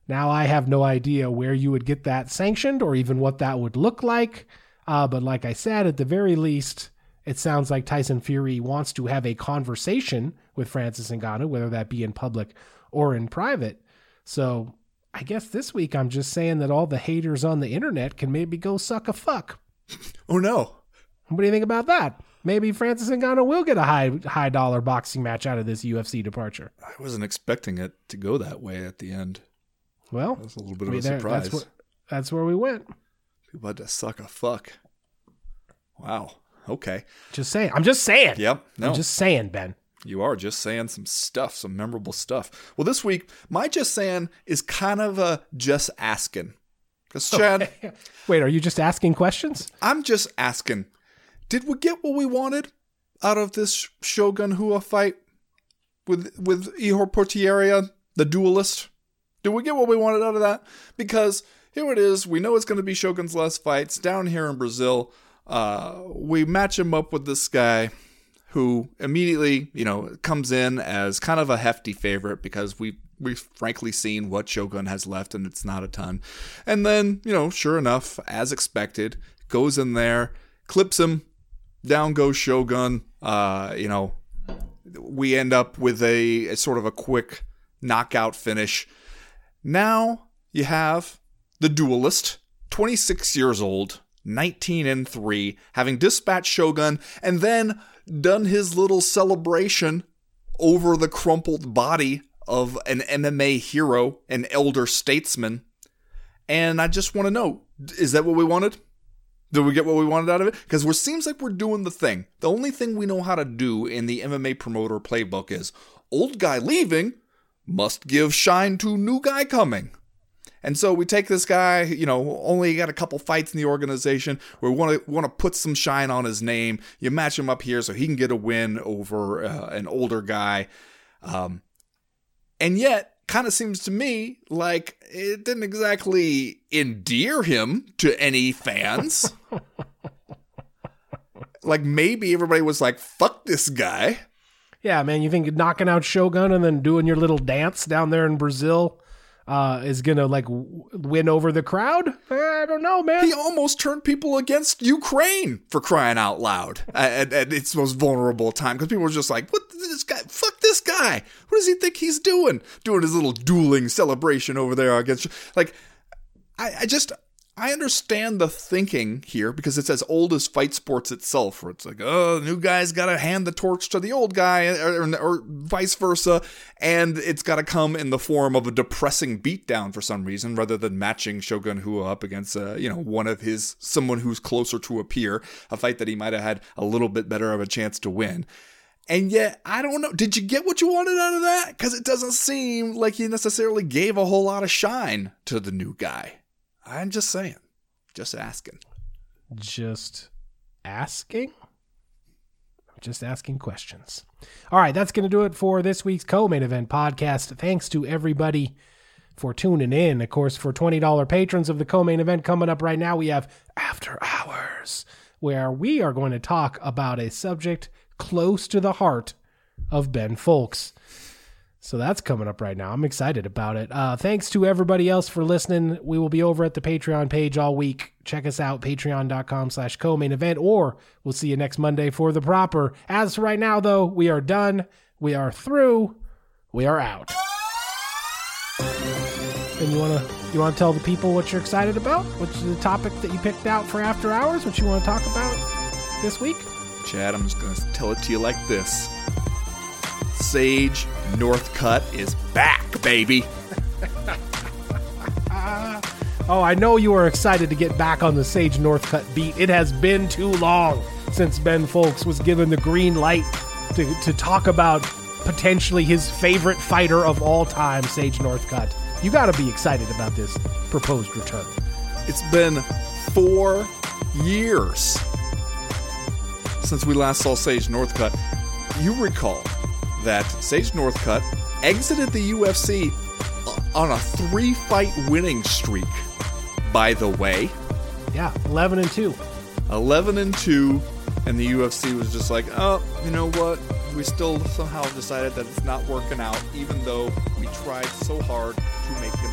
Now, I have no idea where you would get that sanctioned or even what that would look like. Uh, but like I said, at the very least, it sounds like Tyson Fury wants to have a conversation with Francis Ngannou, whether that be in public or in private. So I guess this week I'm just saying that all the haters on the internet can maybe go suck a fuck. Oh, no. What do you think about that? Maybe Francis Ngannou will get a high high dollar boxing match out of this U F C departure. I wasn't expecting it to go that way at the end. Well, that's a little bit of a there, surprise. That's where, that's where we went. People had to suck a fuck. Wow. Okay. Just saying. I'm just saying. Yep. No. I'm just saying, Ben. You are just saying some stuff, some memorable stuff. Well, this week, my just saying is kind of a just asking. Because, Chad, oh, wait, are you just asking questions? I'm just asking. Did we get what we wanted out of this Shogun Rua fight with with Ihor Portieria, the duelist? Did we get what we wanted out of that? Because here it is. We know it's going to be Shogun's last fight. It's down here in Brazil. Uh, we match him up with this guy who immediately, you know, comes in as kind of a hefty favorite because we've, we've frankly seen what Shogun has left, and it's not a ton. And then, you know, sure enough, as expected, goes in there, clips him, down goes Shogun. Uh, you know, we end up with a, a sort of a quick knockout finish. Now you have the duelist, twenty-six years old, nineteen and three, having dispatched Shogun, and then done his little celebration over the crumpled body of an M M A hero, an elder statesman. And I just want to know, is that what we wanted? Did we get what we wanted out of it? Because it seems like we're doing the thing. The only thing we know how to do in the M M A promoter playbook is old guy leaving must give shine to new guy coming. And so we take this guy, you know, only got a couple fights in the organization. We want to want to put some shine on his name. You match him up here so he can get a win over uh, an older guy. Um, and yet, kind of seems to me like it didn't exactly endear him to any fans. Like maybe everybody was like, fuck this guy. Yeah, man, you think knocking out Shogun and then doing your little dance down there in Brazil uh, is going to like w- win over the crowd? I don't know, man. He almost turned people against Ukraine for crying out loud at, at its most vulnerable time because people were just like, what this guy? Fuck this guy. What does he think he's doing? Doing his little dueling celebration over there against. Like, I, I just. I understand the thinking here because it's as old as fight sports itself, where it's like, oh, the new guy's got to hand the torch to the old guy or, or, or vice versa. And it's got to come in the form of a depressing beatdown for some reason rather than matching Shogun Rua up against, uh, you know, one of his, someone who's closer to a peer, a fight that he might have had a little bit better of a chance to win. And yet, I don't know, did you get what you wanted out of that? Because it doesn't seem like he necessarily gave a whole lot of shine to the new guy. I'm just saying. Just asking. Just asking? Just asking questions. All right, that's going to do it for this week's Co-Main Event podcast. Thanks to everybody for tuning in. Of course, for twenty dollars patrons of the Co-Main Event coming up right now, we have After Hours, where we are going to talk about a subject close to the heart of Ben Folks. So that's coming up right now. I'm excited about it. Uh, thanks to everybody else for listening. We will be over at the Patreon page all week. Check us out, patreon.com slash co-main event, or we'll see you next Monday for the proper. As for right now, though, we are done. We are through. We are out. And you want to you want to tell the people what you're excited about? What's the topic that you picked out for After Hours? What you want to talk about this week? Chad, I'm just going to tell it to you like this. Sage Northcutt is back, baby. Oh, I know you are excited to get back on the Sage Northcutt beat. It has been too long since Ben Folks was given the green light to, to talk about potentially his favorite fighter of all time, Sage Northcutt. You got to be excited about this proposed return. It's been four years since we last saw Sage Northcutt. You recall that Sage Northcutt exited the U F C on a three-fight winning streak, by the way. Yeah, eleven and two. eleven and two, and the U F C was just like, oh, you know what? We still somehow decided that it's not working out, even though we tried so hard to make him